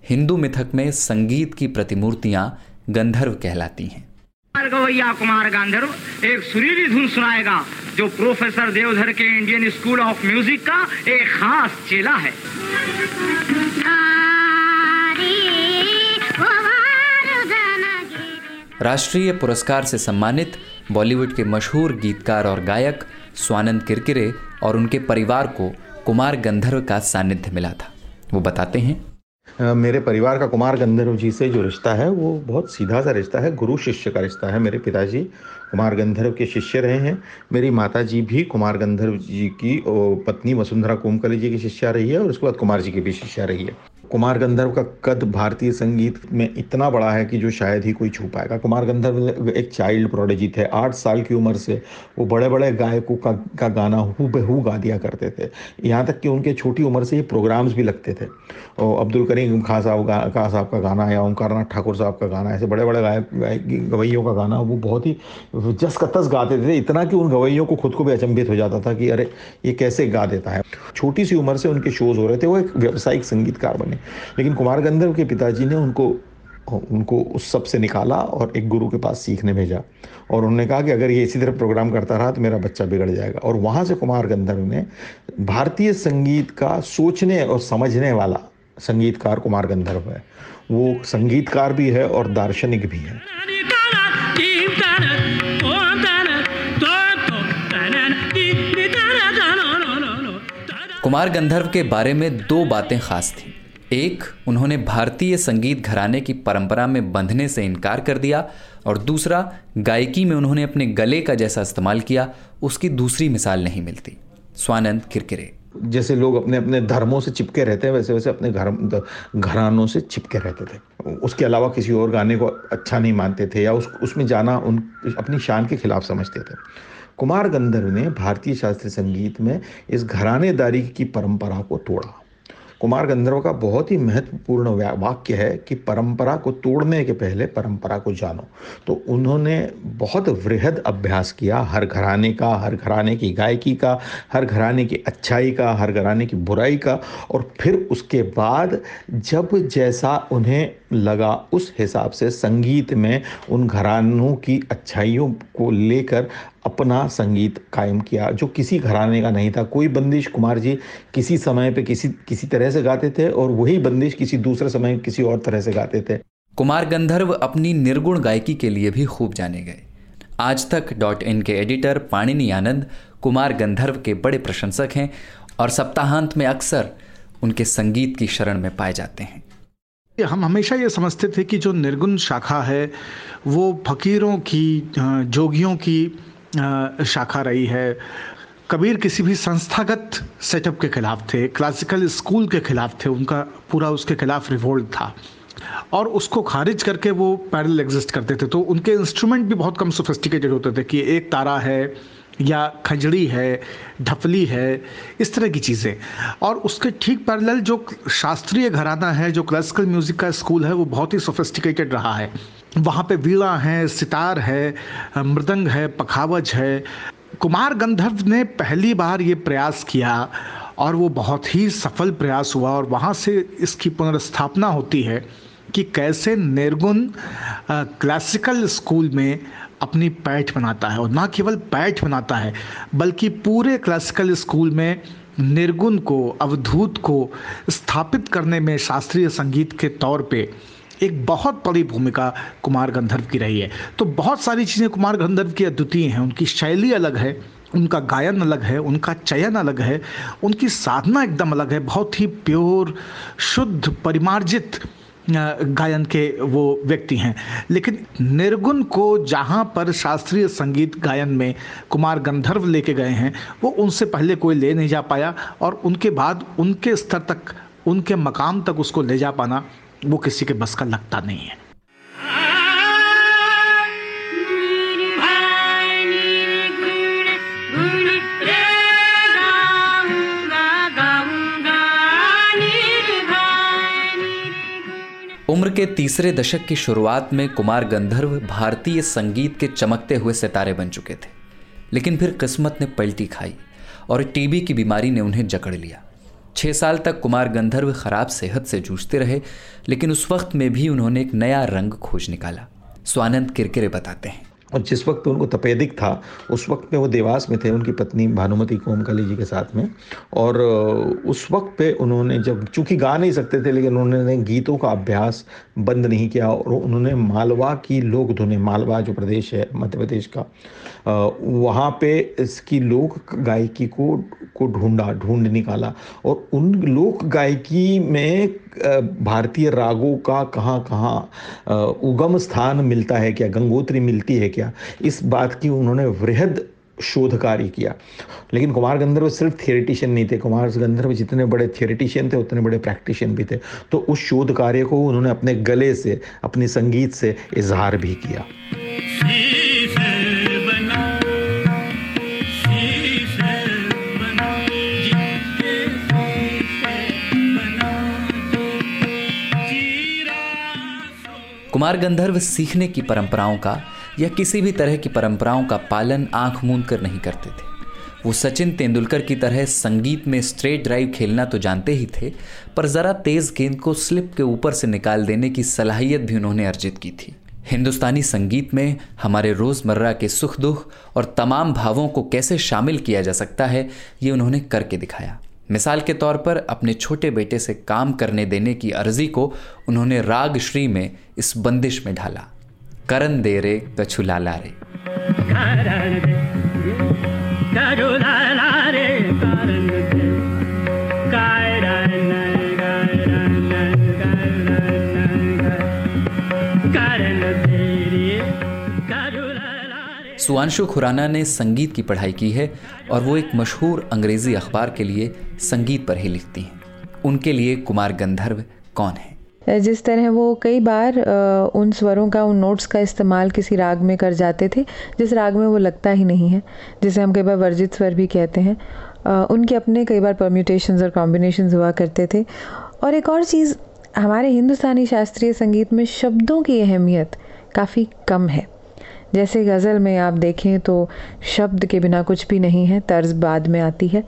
हिंदू मिथक में संगीत की प्रतिमूर्तियां गंधर्व कहलाती हैं। गवैया कुमार गंधर्व एक सुरीली धुन सुनाएगा जो प्रोफेसर देवधर के इंडियन स्कूल ऑफ म्यूजिक का एक खास चेला है। राष्ट्रीय पुरस्कार से सम्मानित बॉलीवुड के मशहूर गीतकार और गायक स्वानंद किरकिरे और उनके परिवार को कुमार गंधर्व का सानिध्य मिला था। वो बताते हैं, मेरे परिवार का कुमार गंधर्व जी से जो रिश्ता है वो बहुत सीधा सा रिश्ता है, गुरु शिष्य का रिश्ता है। मेरे पिताजी कुमार गंधर्व के शिष्य रहे हैं। मेरी माता जी भी कुमार गंधर्व जी की पत्नी वसुंधरा कुमकली जी की शिष्या रही है और उसके बाद कुमार जी की भी शिष्या रही है। कुमार गंधर्व का कद भारतीय संगीत में इतना बड़ा है कि जो शायद ही कोई छू पाएगा। कुमार गंधर्व एक चाइल्ड प्रोडिजी थे। आठ साल की उम्र से वो बड़े बड़े गायकों का, का गाना हु बहू गा दिया करते थे। यहाँ तक कि उनके छोटी उम्र से ही प्रोग्राम्स भी लगते थे। और अब्दुल करीम खान साहब का साहब का गाना या ओंकार नाथ ठाकुर साहब का गाना, ऐसे बड़े बड़े गायक गवैयों का गाना वो बहुत ही जस का तस गाते थे, इतना कि उन गवैयों को खुद को भी अचंभित हो जाता था कि अरे ये कैसे गा देता है। छोटी सी उम्र से उनके शोज हो रहे थे। वो एक व्यावसायिक संगीतकार बने, लेकिन कुमार गंधर्व के पिताजी ने उनको उनको उस सब से निकाला और एक गुरु के पास सीखने भेजा और उन्होंने कहा कि अगर ये इसी तरह प्रोग्राम करता रहा तो मेरा बच्चा बिगड़ जाएगा। और वहाँ से कुमार गंधर्व ने भारतीय संगीत का सोचने और समझने वाला संगीतकार कुमार गंधर्व है। वो संगीतकार भी है और दार्शनिक भी है। कुमार गंधर्व के बारे में दो बातें खास थीं। एक, उन्होंने भारतीय संगीत घराने की परंपरा में बंधने से इनकार कर दिया और दूसरा, गायकी में उन्होंने अपने गले का जैसा इस्तेमाल किया, उसकी दूसरी मिसाल नहीं मिलती। स्वानंद किरकिरे, जैसे लोग अपने अपने धर्मों से चिपके रहते हैं वैसे वैसे अपने घर घरानों से चिपके रहते थे। उसके अलावा किसी और गाने को अच्छा नहीं मानते थे या उस उसमें जाना उन अपनी शान के खिलाफ समझते थे। कुमार गंधर्व ने भारतीय शास्त्रीय संगीत में इस घरानेदारी की परंपरा को तोड़ा। कुमार गंधर्व का बहुत ही महत्वपूर्ण वाक्य है कि परंपरा को तोड़ने के पहले परंपरा को जानो। तो उन्होंने बहुत वृहद अभ्यास किया, हर घराने का, हर घराने की गायकी का, हर घराने की अच्छाई का, हर घराने की बुराई का। और फिर उसके बाद जब जैसा उन्हें लगा उस हिसाब से संगीत में उन घरानों की अच्छाइयों को लेकर अपना संगीत कायम किया जो किसी घराने का नहीं था। कोई बंदिश कुमार जी किसी समय पे किसी किसी तरह से गाते थे और वही बंदिश किसी दूसरे समय किसी और तरह से गाते थे। कुमार गंधर्व अपनी निर्गुण गायकी के लिए भी खूब जाने गए। आज तक डॉट इन के एडिटर पाणिनी आनंद कुमार गंधर्व के बड़े प्रशंसक हैं और सप्ताहांत में अक्सर उनके संगीत की शरण में पाए जाते हैं। हम हमेशा ये समझते थे कि जो निर्गुण शाखा है वो फकीरों की, जोगियों की शाखा रही है। कबीर किसी भी संस्थागत सेटअप के खिलाफ थे, क्लासिकल स्कूल के खिलाफ थे, उनका पूरा उसके खिलाफ रिवोल्ट था और उसको खारिज करके वो पैरेलल एग्जिस्ट करते थे। तो उनके इंस्ट्रूमेंट भी बहुत कम सोफिस्टिकेटेड होते थे कि एक तारा है या खजड़ी है, ढपली है, इस तरह की चीज़ें। और उसके ठीक पैरेलल जो शास्त्रीय घराना है, जो क्लासिकल म्यूज़िक का स्कूल है, वो बहुत ही सोफिस्टिकेटेड रहा है। वहाँ पे वीणा है, सितार है, मृदंग है, पखावज है। कुमार गंधर्व ने पहली बार ये प्रयास किया और वो बहुत ही सफल प्रयास हुआ और वहाँ से इसकी पुनर्स्थापना होती है कि कैसे निर्गुण क्लासिकल स्कूल में अपनी पैठ बनाता है और ना केवल पैठ बनाता है बल्कि पूरे क्लासिकल स्कूल में निर्गुण को, अवधूत को स्थापित करने में शास्त्रीय संगीत के तौर पे एक बहुत बड़ी भूमिका कुमार गंधर्व की रही है। तो बहुत सारी चीज़ें कुमार गंधर्व की अद्वितीय हैं। उनकी शैली अलग है, उनका गायन अलग है, उनका चयन अलग है, उनकी साधना एकदम अलग है। बहुत ही प्योर, शुद्ध, परिमार्जित गायन के वो व्यक्ति हैं। लेकिन निर्गुण को जहाँ पर शास्त्रीय संगीत गायन में कुमार गंधर्व लेके गए हैं वो उनसे पहले कोई ले नहीं जा पाया और उनके बाद उनके स्तर तक, उनके मकाम तक उसको ले जा पाना वो किसी के बस का लगता नहीं है। उम्र के तीसरे दशक की शुरुआत में कुमार गंधर्व भारतीय संगीत के चमकते हुए सितारे बन चुके थे, लेकिन फिर किस्मत ने पलटी खाई और टीबी की बीमारी ने उन्हें जकड़ लिया। छः साल तक कुमार गंधर्व खराब सेहत से जूझते रहे, लेकिन उस वक्त में भी उन्होंने एक नया रंग खोज निकाला। स्वानंद किरकिरे बताते हैं। और जिस वक्त उनको तपेदिक था उस वक्त में वो देवास में थे, उनकी पत्नी भानुमति कोमकाली जी के साथ में। और उस वक्त पे उन्होंने, जब चूँकि गा नहीं सकते थे, लेकिन उन्होंने गीतों का अभ्यास बंद नहीं किया और उन्होंने मालवा की लोक धुनें, मालवा जो प्रदेश है मध्य प्रदेश का, वहाँ पे इसकी लोक गायकी को को ढूंढा, ढूंढ निकाला और उन लोक गायकी में भारतीय रागों का कहाँ कहाँ उगम स्थान मिलता है क्या, गंगोत्री मिलती है क्या, इस बात की उन्होंने वृहद शोध कार्य किया। लेकिन कुमार गंधर्व सिर्फ थियोरेटिशियन नहीं थे। कुमार गंधर्व जितने बड़े थियोरेटिशियन थे उतने बड़े प्रैक्टिशियन भी थे। तो उस शोध कार्य को उन्होंने अपने गले से, अपने संगीत से इजहार भी किया। कुमार गंधर्व सीखने की परंपराओं का या किसी भी तरह की परंपराओं का पालन आंख मूंद कर नहीं करते थे। वो सचिन तेंदुलकर की तरह संगीत में स्ट्रेट ड्राइव खेलना तो जानते ही थे, पर ज़रा तेज़ गेंद को स्लिप के ऊपर से निकाल देने की सलाहियत भी उन्होंने अर्जित की थी। हिंदुस्तानी संगीत में हमारे रोज़मर्रा के सुख दुख और तमाम भावों को कैसे शामिल किया जा सकता है, ये उन्होंने करके दिखाया। मिसाल के तौर पर अपने छोटे बेटे से काम करने देने की अर्जी को उन्होंने राग श्री में इस बंदिश में ढाला। करन दे रे कछु लाला रे, करन दे कछु लाला रे, करन दे करन करन करन करन दे रे कछु लाला रे। सुवांशु खुराना ने संगीत की पढ़ाई की है और वो एक मशहूर अंग्रेजी अखबार के लिए संगीत पर ही लिखती हैं। उनके लिए कुमार गंधर्व कौन है? जिस तरह वो कई बार उन स्वरों का, उन नोट्स का इस्तेमाल किसी राग में कर जाते थे जिस राग में वो लगता ही नहीं है, जिसे हम कई बार वर्जित स्वर भी कहते हैं। उनके अपने कई बार परम्यूटेशंस और कॉम्बिनेशंस हुआ करते थे। और एक और चीज़, हमारे हिंदुस्तानी शास्त्रीय संगीत में शब्दों की अहमियत काफ़ी कम है। जैसे गज़ल में आप देखें तो शब्द के बिना कुछ भी नहीं है, तर्ज बाद में आती है।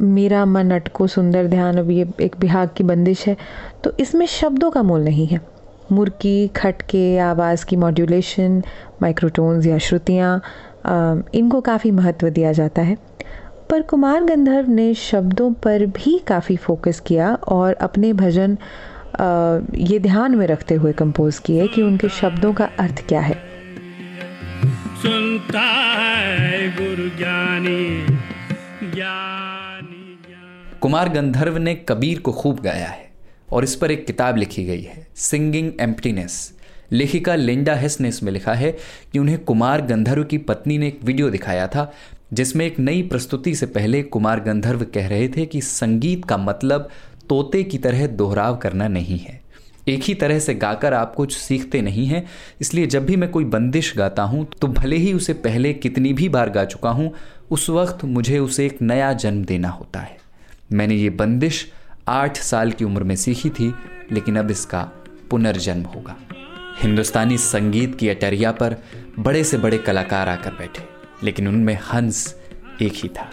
मेरा मन अटको सुंदर ध्यान, अब ये एक बिहाग की बंदिश है, तो इसमें शब्दों का मोल नहीं है। मुर्की, खटके, आवाज़ की मॉड्यूलेशन, माइक्रोटोन्स या श्रुतियाँ, इनको काफ़ी महत्व दिया जाता है। पर कुमार गंधर्व ने शब्दों पर भी काफ़ी फोकस किया और अपने भजन ये ध्यान में रखते हुए कंपोज किए कि उनके शब्दों का अर्थ क्या है। सुनता है गुरु ज्ञानी ज्ञानी ज्ञानी। कुमार गंधर्व ने कबीर को खूब गाया है और इस पर एक किताब लिखी गई है, सिंगिंग एम्प्टीनेस। लेखिका लिंडा हेस ने इसमें लिखा है कि उन्हें कुमार गंधर्व की पत्नी ने एक वीडियो दिखाया था जिसमें एक नई प्रस्तुति से पहले कुमार गंधर्व कह रहे थे कि संगीत का मतलब तोते की तरह दोहराव करना नहीं है, एक ही तरह से गाकर आप कुछ सीखते नहीं हैं, इसलिए जब भी मैं कोई बंदिश गाता हूँ तो भले ही उसे पहले कितनी भी बार गा चुका हूँ, उस वक्त मुझे उसे एक नया जन्म देना होता है। मैंने ये बंदिश आठ साल की उम्र में सीखी थी, लेकिन अब इसका पुनर्जन्म होगा। हिंदुस्तानी संगीत की अटरिया पर बड़े से बड़े कलाकार आकर बैठे, लेकिन उनमें हंस एक ही था।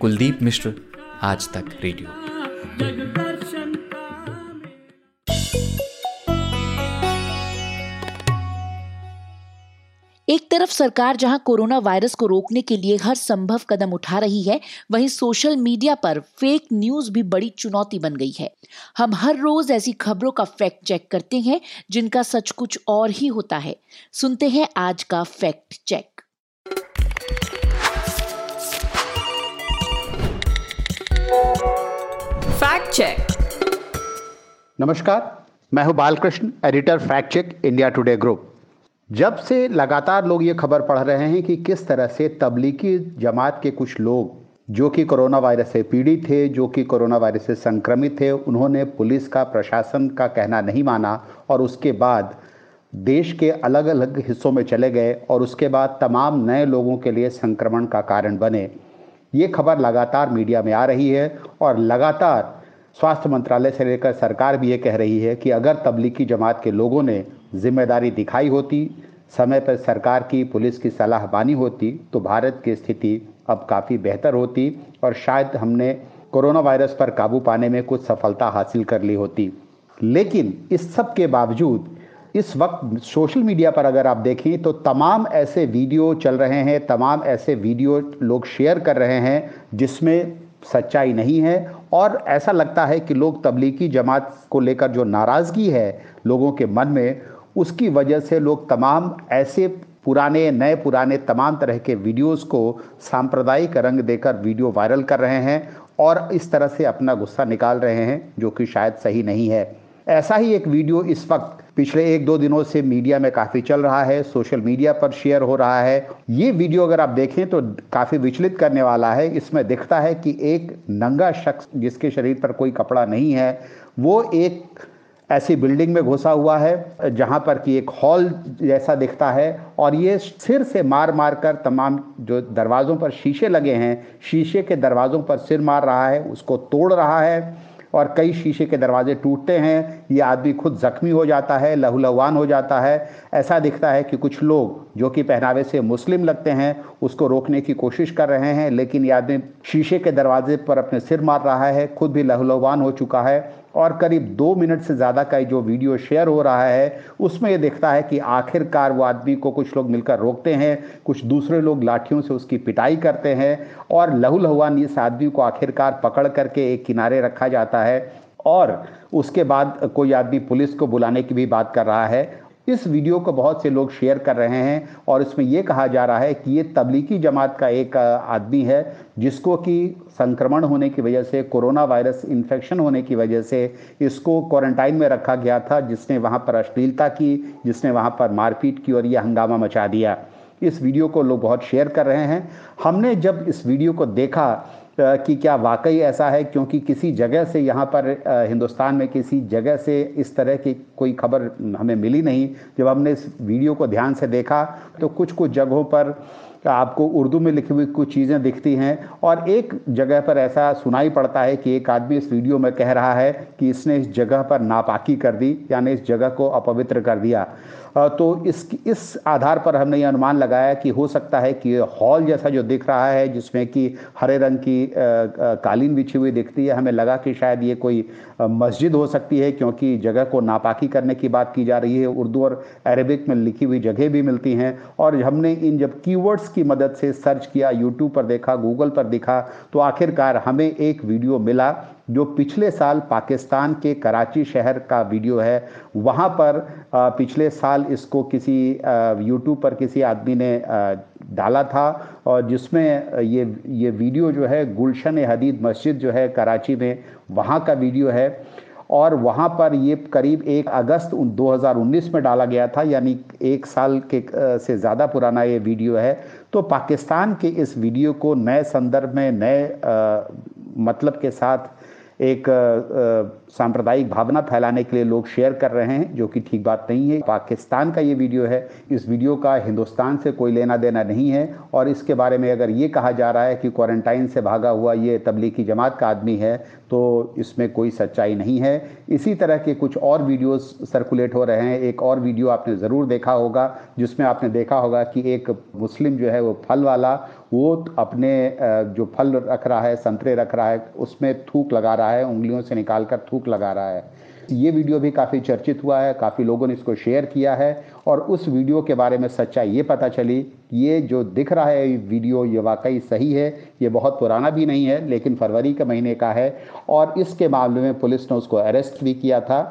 कुलदीप मिश्र, आज तक रेडियो। एक तरफ सरकार जहां कोरोना वायरस को रोकने के लिए हर संभव कदम उठा रही है, वहीं सोशल मीडिया पर फेक न्यूज भी बड़ी चुनौती बन गई है। हम हर रोज ऐसी खबरों का फैक्ट चेक करते हैं जिनका सच कुछ और ही होता है। सुनते हैं आज का फैक्ट चेक। Fact check. नमस्कार, मैं हूं Balkrishna, editor fact check India Today group. जब से लगातार लोग ये खबर पढ़ रहे हैं कि किस तरह से तबलीगी जमात के कुछ लोग जो कि कोरोना वायरस से पीड़ित थे, जो कि कोरोना वायरस से संक्रमित थे, उन्होंने पुलिस का, प्रशासन का कहना नहीं माना और उसके बाद देश के अलग अलग हिस्सों में चले गए और उसके बाद तमाम नए लोगों के लिए संक्रमण का कारण बने। ये खबर लगातार मीडिया में आ रही है और लगातार स्वास्थ्य मंत्रालय से लेकर सरकार भी ये कह रही है कि अगर तबलीगी जमात के लोगों ने जिम्मेदारी दिखाई होती, समय पर सरकार की, पुलिस की सलाह मानी होती, तो भारत की स्थिति अब काफ़ी बेहतर होती और शायद हमने कोरोना वायरस पर काबू पाने में कुछ सफलता हासिल कर ली होती। लेकिन इस सब के बावजूद इस वक्त सोशल मीडिया पर अगर आप देखें तो तमाम ऐसे वीडियो चल रहे हैं, तमाम ऐसे वीडियो लोग शेयर कर रहे हैं जिसमें सच्चाई नहीं है और ऐसा लगता है कि लोग तबलीगी जमात को लेकर जो नाराज़गी है लोगों के मन में, उसकी वजह से लोग तमाम ऐसे पुराने नए पुराने तमाम तरह के वीडियोस को सांप्रदायिक रंग देकर वीडियो वायरल कर रहे हैं और इस तरह से अपना गुस्सा निकाल रहे हैं, जो कि शायद सही नहीं है। ऐसा ही एक वीडियो इस वक्त पिछले एक दो दिनों से मीडिया में काफ़ी चल रहा है, सोशल मीडिया पर शेयर हो रहा है। ये वीडियो अगर आप देखें तो काफ़ी विचलित करने वाला है। इसमें दिखता है कि एक नंगा शख्स जिसके शरीर पर कोई कपड़ा नहीं है, वो एक ऐसी बिल्डिंग में घुसा हुआ है जहाँ पर कि एक हॉल जैसा दिखता है और ये सिर से मार मार कर तमाम जो दरवाज़ों पर शीशे लगे हैं, शीशे के दरवाज़ों पर सिर मार रहा है, उसको तोड़ रहा है और कई शीशे के दरवाजे टूटते हैं। ये आदमी खुद जख्मी हो जाता है, लहूलुहान हो जाता है। ऐसा दिखता है कि कुछ लोग जो कि पहनावे से मुस्लिम लगते हैं उसको रोकने की कोशिश कर रहे हैं, लेकिन ये आदमी शीशे के दरवाजे पर अपने सिर मार रहा है, खुद भी लहूलुहान हो चुका है और करीब दो मिनट से ज़्यादा का जो वीडियो शेयर हो रहा है उसमें ये दिखता है कि आखिरकार वो आदमी को कुछ लोग मिलकर रोकते हैं, कुछ दूसरे लोग लाठियों से उसकी पिटाई करते हैं और लहूलुहान इस आदमी को आखिरकार पकड़ करके एक किनारे रखा जाता है और उसके बाद कोई आदमी पुलिस को बुलाने की भी बात कर रहा है। इस वीडियो को बहुत से लोग शेयर कर रहे हैं और इसमें यह कहा जा रहा है कि ये तबलीगी जमात का एक आदमी है जिसको कि संक्रमण होने की वजह से, कोरोना वायरस इन्फेक्शन होने की वजह से इसको क्वारंटाइन में रखा गया था, जिसने वहाँ पर अश्लीलता की, जिसने वहाँ पर मारपीट की और यह हंगामा मचा दिया। इस वीडियो को लोग बहुत शेयर कर रहे हैं। हमने जब इस वीडियो को देखा कि क्या वाकई ऐसा है, क्योंकि किसी जगह से यहाँ पर हिंदुस्तान में किसी जगह से इस तरह की कोई खबर हमें मिली नहीं। जब हमने इस वीडियो को ध्यान से देखा तो कुछ कुछ जगहों पर आपको उर्दू में लिखी हुई कुछ चीज़ें दिखती हैं और एक जगह पर ऐसा सुनाई पड़ता है कि एक आदमी इस वीडियो में कह रहा है कि इसने इस जगह पर नापाकी कर दी, यानी इस जगह को अपवित्र कर दिया। तो इस इस आधार पर हमने ये अनुमान लगाया कि हो सकता है कि हॉल जैसा जो दिख रहा है जिसमें कि हरे रंग की कालीन बिछी हुई दिखती है, हमें लगा कि शायद ये कोई मस्जिद हो सकती है, क्योंकि जगह को नापाकी करने की बात की जा रही है। उर्दू और अरेबिक में लिखी हुई जगह भी मिलती हैं और हमने इन जब कीवर्ड्स की मदद से सर्च किया, यूट्यूब पर देखा, गूगल पर दिखा, तो आखिरकार हमें एक वीडियो मिला जो पिछले साल पाकिस्तान के कराची शहर का वीडियो है। वहाँ पर पिछले साल इसको किसी यूट्यूब पर किसी आदमी ने डाला था और जिसमें ये ये वीडियो जो है गुलशन हदीद मस्जिद जो है कराची में, वहाँ का वीडियो है और वहाँ पर ये करीब एक अगस्त दो हज़ार उन्नीस में डाला गया था, यानी एक साल के से ज़्यादा पुराना ये वीडियो है। तो पाकिस्तान के इस वीडियो को नए संदर्भ में, नए मतलब के साथ एक सांप्रदायिक भावना फैलाने के लिए लोग शेयर कर रहे हैं, जो कि ठीक बात नहीं है। पाकिस्तान का ये वीडियो है, इस वीडियो का हिंदुस्तान से कोई लेना देना नहीं है। और इसके बारे में अगर ये कहा जा रहा है कि क्वारंटाइन से भागा हुआ ये तबलीगी जमात का आदमी है, तो इसमें कोई सच्चाई नहीं है। इसी तरह के कुछ और वीडियोस सर्कुलेट हो रहे हैं। एक और वीडियो आपने ज़रूर देखा होगा जिसमें आपने देखा होगा कि एक मुस्लिम जो है वो फल वाला, वो अपने जो फल रख रहा है, संतरे रख रहा है, उसमें थूक लगा रहा है, उंगलियों से निकाल कर थूक लगा रहा है। ये वीडियो भी काफ़ी चर्चित हुआ है, काफ़ी लोगों ने इसको शेयर किया है और उस वीडियो के बारे में सच्चाई ये पता चली, ये जो दिख रहा है ये वीडियो ये वाकई सही है। ये बहुत पुराना भी नहीं है, लेकिन फरवरी के महीने का है और इसके मामले में पुलिस ने उसको अरेस्ट भी किया था।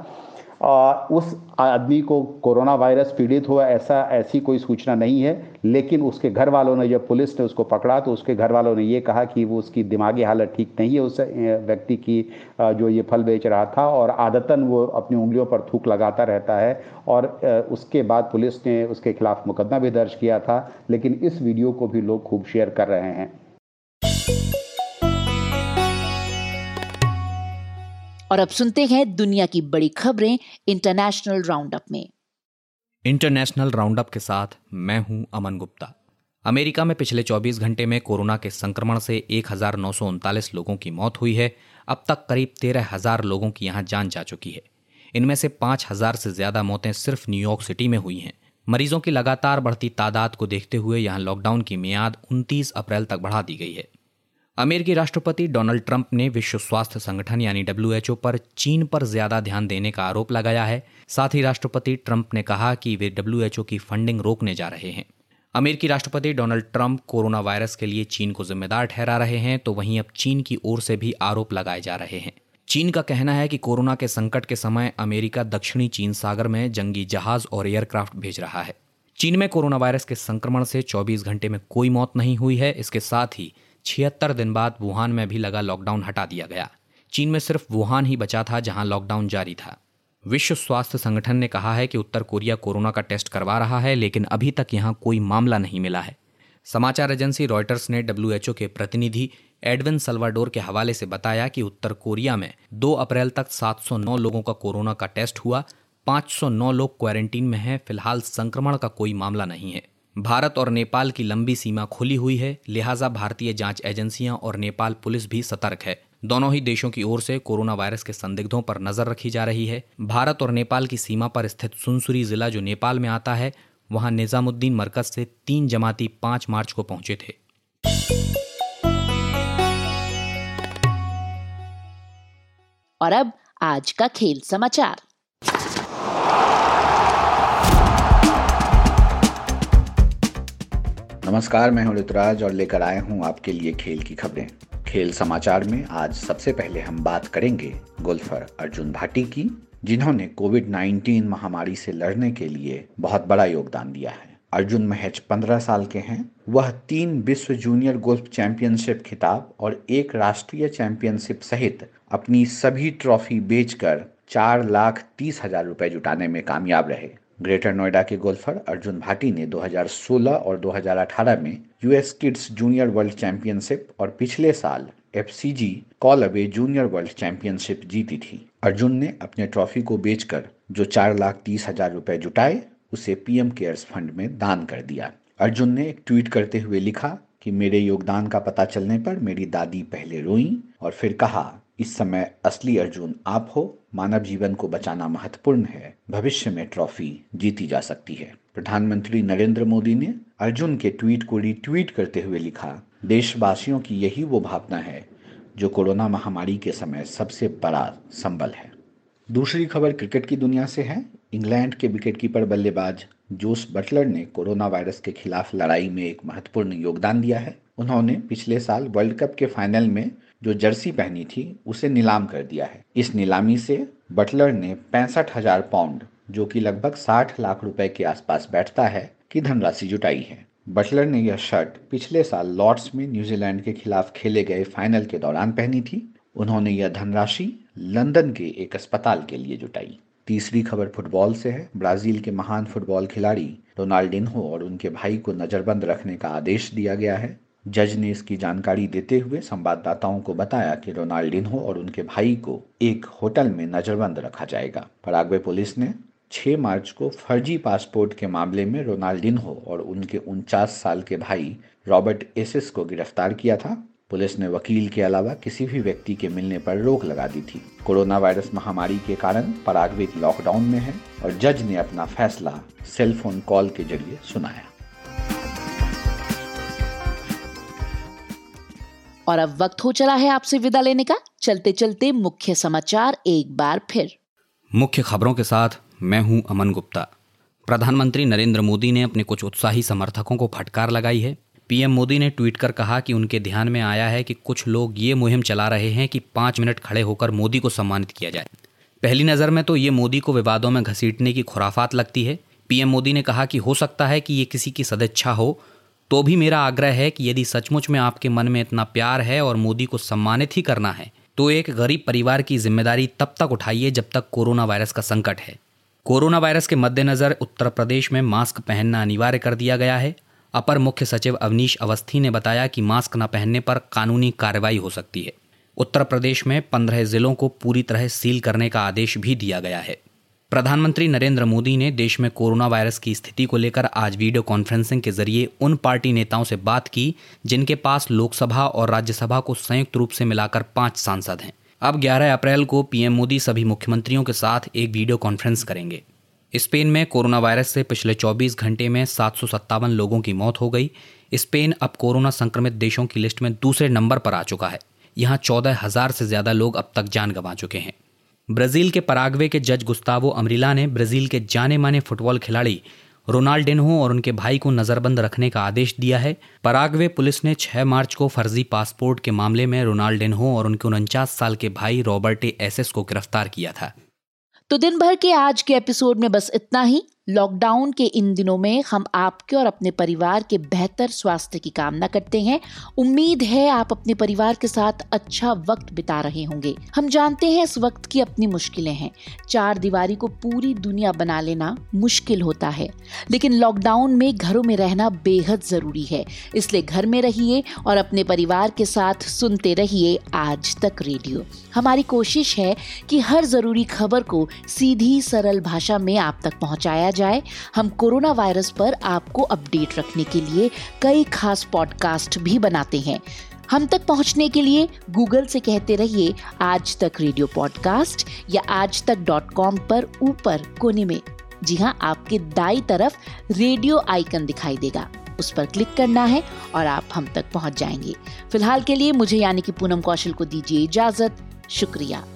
और उस आदमी को कोरोना वायरस पीड़ित हुआ ऐसा ऐसी कोई सूचना नहीं है, लेकिन उसके घर वालों ने, जब पुलिस ने उसको पकड़ा तो उसके घर वालों ने ये कहा कि वो उसकी दिमागी हालत ठीक नहीं है, उस व्यक्ति की जो ये फल बेच रहा था, और आदतन वो अपनी उंगलियों पर थूक लगाता रहता है। और उसके बाद पुलिस ने उसके खिलाफ मुकदमा भी दर्ज किया था। लेकिन इस वीडियो को भी लोग खूब शेयर कर रहे हैं। और अब सुनते हैं दुनिया की बड़ी खबरें इंटरनेशनल राउंडअप में। इंटरनेशनल राउंडअप के साथ मैं हूं अमन गुप्ता। अमेरिका में पिछले चौबीस घंटे में कोरोना के संक्रमण से एक हजार नौ सौ उनतालीस लोगों की मौत हुई है। अब तक करीब तेरह हजार लोगों की यहां जान जा चुकी है। इनमें से पांच हजार से ज्यादा मौतें सिर्फ न्यूयॉर्क सिटी में हुई हैं। मरीजों की लगातार बढ़ती तादाद को देखते हुए यहां लॉकडाउन की मियाद उनतीस अप्रैल तक बढ़ा दी गई है। अमेरिकी राष्ट्रपति डोनाल्ड ट्रंप ने विश्व स्वास्थ्य संगठन यानी डब्ल्यू एच ओ पर चीन पर ज्यादा ध्यान देने का आरोप लगाया है। साथ ही राष्ट्रपति ट्रंप ने कहा कि वे डब्ल्यू एच ओ की फंडिंग रोकने जा रहे हैं। अमेरिकी राष्ट्रपति डोनाल्ड ट्रंप कोरोना वायरस के लिए चीन को जिम्मेदार ठहरा रहे हैं, तो वहीं अब चीन की ओर से भी आरोप लगाए जा रहे हैं। चीन का कहना है कि कोरोना के संकट के समय अमेरिका दक्षिणी चीन सागर में जंगी जहाज और एयरक्राफ्ट भेज रहा है। चीन में कोरोना वायरस के संक्रमण से चौबीस घंटे में कोई मौत नहीं हुई है। इसके साथ ही छिहत्तर दिन बाद वुहान में भी लगा लॉकडाउन हटा दिया गया। चीन में सिर्फ वुहान ही बचा था जहां लॉकडाउन जारी था। विश्व स्वास्थ्य संगठन ने कहा है कि उत्तर कोरिया कोरोना का टेस्ट करवा रहा है, लेकिन अभी तक यहां कोई मामला नहीं मिला है। समाचार एजेंसी रॉयटर्स ने डब्ल्यू एच ओ के प्रतिनिधि एडविन सल्वाडोर के हवाले से बताया कि उत्तर कोरिया में दो अप्रैल तक सात सौ नौ लोगों का कोरोना का टेस्ट हुआ। पाँच सौ नौ लोग क्वारंटीन में हैं। फिलहाल संक्रमण का कोई मामला नहीं है। भारत और नेपाल की लंबी सीमा खुली हुई है, लिहाजा भारतीय जांच एजेंसियां और नेपाल पुलिस भी सतर्क है। दोनों ही देशों की ओर से कोरोना वायरस के संदिग्धों पर नजर रखी जा रही है। भारत और नेपाल की सीमा पर स्थित सुनसुरी जिला जो नेपाल में आता है, वहां निजामुद्दीन मरकज से तीन जमाती पांच मार्च को पहुंचे थे। और अब आज का खेल समाचार। नमस्कार, मैं हूं ऋतुराज और लेकर आया हूं आपके लिए खेल की खबरें। खेल समाचार में आज सबसे पहले हम बात करेंगे गोल्फर अर्जुन भाटी की, जिन्होंने कोविड उन्नीस महामारी से लड़ने के लिए बहुत बड़ा योगदान दिया है। अर्जुन महज पंद्रह साल के हैं। वह तीन विश्व जूनियर गोल्फ चैंपियनशिप खिताब और एक राष्ट्रीय चैंपियनशिप सहित अपनी सभी ट्रॉफी बेचकर चार लाख तीस हजार रुपए जुटाने में कामयाब रहे। ग्रेटर नोएडा के गोल्फर अर्जुन भाटी ने दो हज़ार सोलह और दो हज़ार अठारह में US kids junior world championship और पिछले साल F C G Callaway junior world championship जीती थी। अर्जुन ने अपने ट्रॉफी को बेचकर जो चार लाख तीस हजार रुपए जुटाए, उसे पी एम केयर्स फंड में दान कर दिया। अर्जुन ने एक ट्वीट करते हुए लिखा कि मेरे योगदान का पता चलने पर मेरी दादी पहले रोई और फिर कहा, इस समय असली अर्जुन आप हो। मानव जीवन को बचाना महत्वपूर्ण है, भविष्य में ट्रॉफी जीती जा सकती है। प्रधानमंत्री नरेंद्र मोदी ने अर्जुन के ट्वीट को रीट्वीट करते हुए लिखा, देशवासियों की यही वो भावना है जो कोरोना महामारी के समय सबसे बड़ा संबल है। दूसरी खबर क्रिकेट की दुनिया से है। इंग्लैंड के विकेटकीपर बल्लेबाज जोस बटलर ने कोरोना वायरस के खिलाफ लड़ाई में एक महत्वपूर्ण योगदान दिया है। उन्होंने पिछले साल वर्ल्ड कप के फाइनल में जो जर्सी पहनी थी उसे नीलाम कर दिया है। इस नीलामी से बटलर ने पैंसठ हजार पाउंड जो कि लगभग साठ लाख रुपए के आसपास बैठता है की धनराशि जुटाई है। बटलर ने यह शर्ट पिछले साल लॉर्ड्स में न्यूजीलैंड के खिलाफ खेले गए फाइनल के दौरान पहनी थी। उन्होंने यह धनराशि लंदन के एक अस्पताल के लिए जुटाई। तीसरी खबर फुटबॉल से है। ब्राजील के महान फुटबॉल खिलाड़ी रोनाल्डिन्हो और उनके भाई को नजरबंद रखने का आदेश दिया गया है। जज ने इसकी जानकारी देते हुए संवाददाताओं को बताया कि रोनाल्डिन्हो और उनके भाई को एक होटल में नजरबंद रखा जाएगा। पराग्वे पुलिस ने छह मार्च को फर्जी पासपोर्ट के मामले में रोनाल्डिन्हो और उनके उनचास साल के भाई रॉबर्ट एसिस को गिरफ्तार किया था। पुलिस ने वकील के अलावा किसी भी व्यक्ति के मिलने पर रोक लगा दी थी। कोरोना वायरस महामारी के कारण पराग्वे लॉकडाउन में है और जज ने अपना फैसला सेलफोन कॉल के जरिए सुनाया। और अब वक्त हो चला है आपसे विदा लेने का। चलते चलते मुख्य समाचार एक बार फिर। मुख्य खबरों के साथ मैं हूं अमन गुप्ता। प्रधानमंत्री नरेंद्र मोदी ने अपने कुछ उत्साही समर्थकों को फटकार लगाई है। पीएम मोदी ने ट्वीट कर कहा कि उनके ध्यान में आया है कि कुछ लोग ये मुहिम चला रहे हैं कि पाँच मिनट खड़े होकर मोदी को सम्मानित किया जाए। पहली नज़र में तो ये मोदी को विवादों में घसीटने की खुराफात लगती है। पीएम मोदी ने कहा कि हो सकता है कि ये किसी की सदिच्छा हो, तो भी मेरा आग्रह है कि यदि सचमुच में आपके मन में इतना प्यार है और मोदी को सम्मानित ही करना है तो एक गरीब परिवार की जिम्मेदारी तब तक उठाइए जब तक कोरोना वायरस का संकट है। कोरोना वायरस के मद्देनज़र उत्तर प्रदेश में मास्क पहनना अनिवार्य कर दिया गया है। अपर मुख्य सचिव अवनीश अवस्थी ने बताया कि मास्क न पहनने पर कानूनी कार्रवाई हो सकती है। उत्तर प्रदेश में पंद्रह जिलों को पूरी तरह सील करने का आदेश भी दिया गया है। प्रधानमंत्री नरेंद्र मोदी ने देश में कोरोना वायरस की स्थिति को लेकर आज वीडियो कॉन्फ्रेंसिंग के जरिए उन पार्टी नेताओं से बात की जिनके पास लोकसभा और राज्यसभा को संयुक्त रूप से मिलाकर पांच सांसद हैं। अब ग्यारह अप्रैल को पीएम मोदी सभी मुख्यमंत्रियों के साथ एक वीडियो कॉन्फ्रेंस करेंगे। स्पेन में कोरोना वायरस से पिछले चौबीस घंटे में सात सौ सत्तावन लोगों की मौत हो गई। स्पेन अब कोरोना संक्रमित देशों की लिस्ट में दूसरे नंबर पर आ चुका है। यहाँ चौदह हजार से ज्यादा लोग अब तक जान गंवा चुके हैं। ब्राजील के पराग्वे के जज गुस्तावो अम्रिला ने ब्राजील के जाने माने फुटबॉल खिलाड़ी रोनाल्डिन्हो और उनके भाई को नजरबंद रखने का आदेश दिया है। पराग्वे पुलिस ने छह मार्च को फर्जी पासपोर्ट के मामले में रोनाल्डिन्हो और उनके उनचास साल के भाई रॉबर्टे एसेस को गिरफ्तार किया था। तो दिन भर के आज के एपिसोड में बस इतना ही। लॉकडाउन के इन दिनों में हम आपके और अपने परिवार के बेहतर स्वास्थ्य की कामना करते हैं। उम्मीद है आप अपने परिवार के साथ अच्छा वक्त बिता रहे होंगे। हम जानते हैं इस वक्त की अपनी मुश्किलें हैं। चार दीवारी को पूरी दुनिया बना लेना मुश्किल होता है, लेकिन लॉकडाउन में घरों में रहना बेहद ज़रूरी है। इसलिए घर में रहिए और अपने परिवार के साथ सुनते रहिए आज तक रेडियो। हमारी कोशिश है कि हर ज़रूरी खबर को सीधी सरल भाषा में आप तक पहुँचाया जाए। हम कोरोना वायरस पर आपको अपडेट रखने के लिए कई खास पॉडकास्ट भी बनाते हैं। हम तक पहुंचने के लिए गूगल से कहते रहिए आज तक रेडियो पॉडकास्ट या आज तक डॉट कॉम पर ऊपर कोने में, जी हाँ, आपके दाई तरफ रेडियो आइकन दिखाई देगा, उस पर क्लिक करना है और आप हम तक पहुंच जाएंगे। फिलहाल के लिए मुझे यानी कि पूनम कौशल को दीजिए इजाजत। शुक्रिया।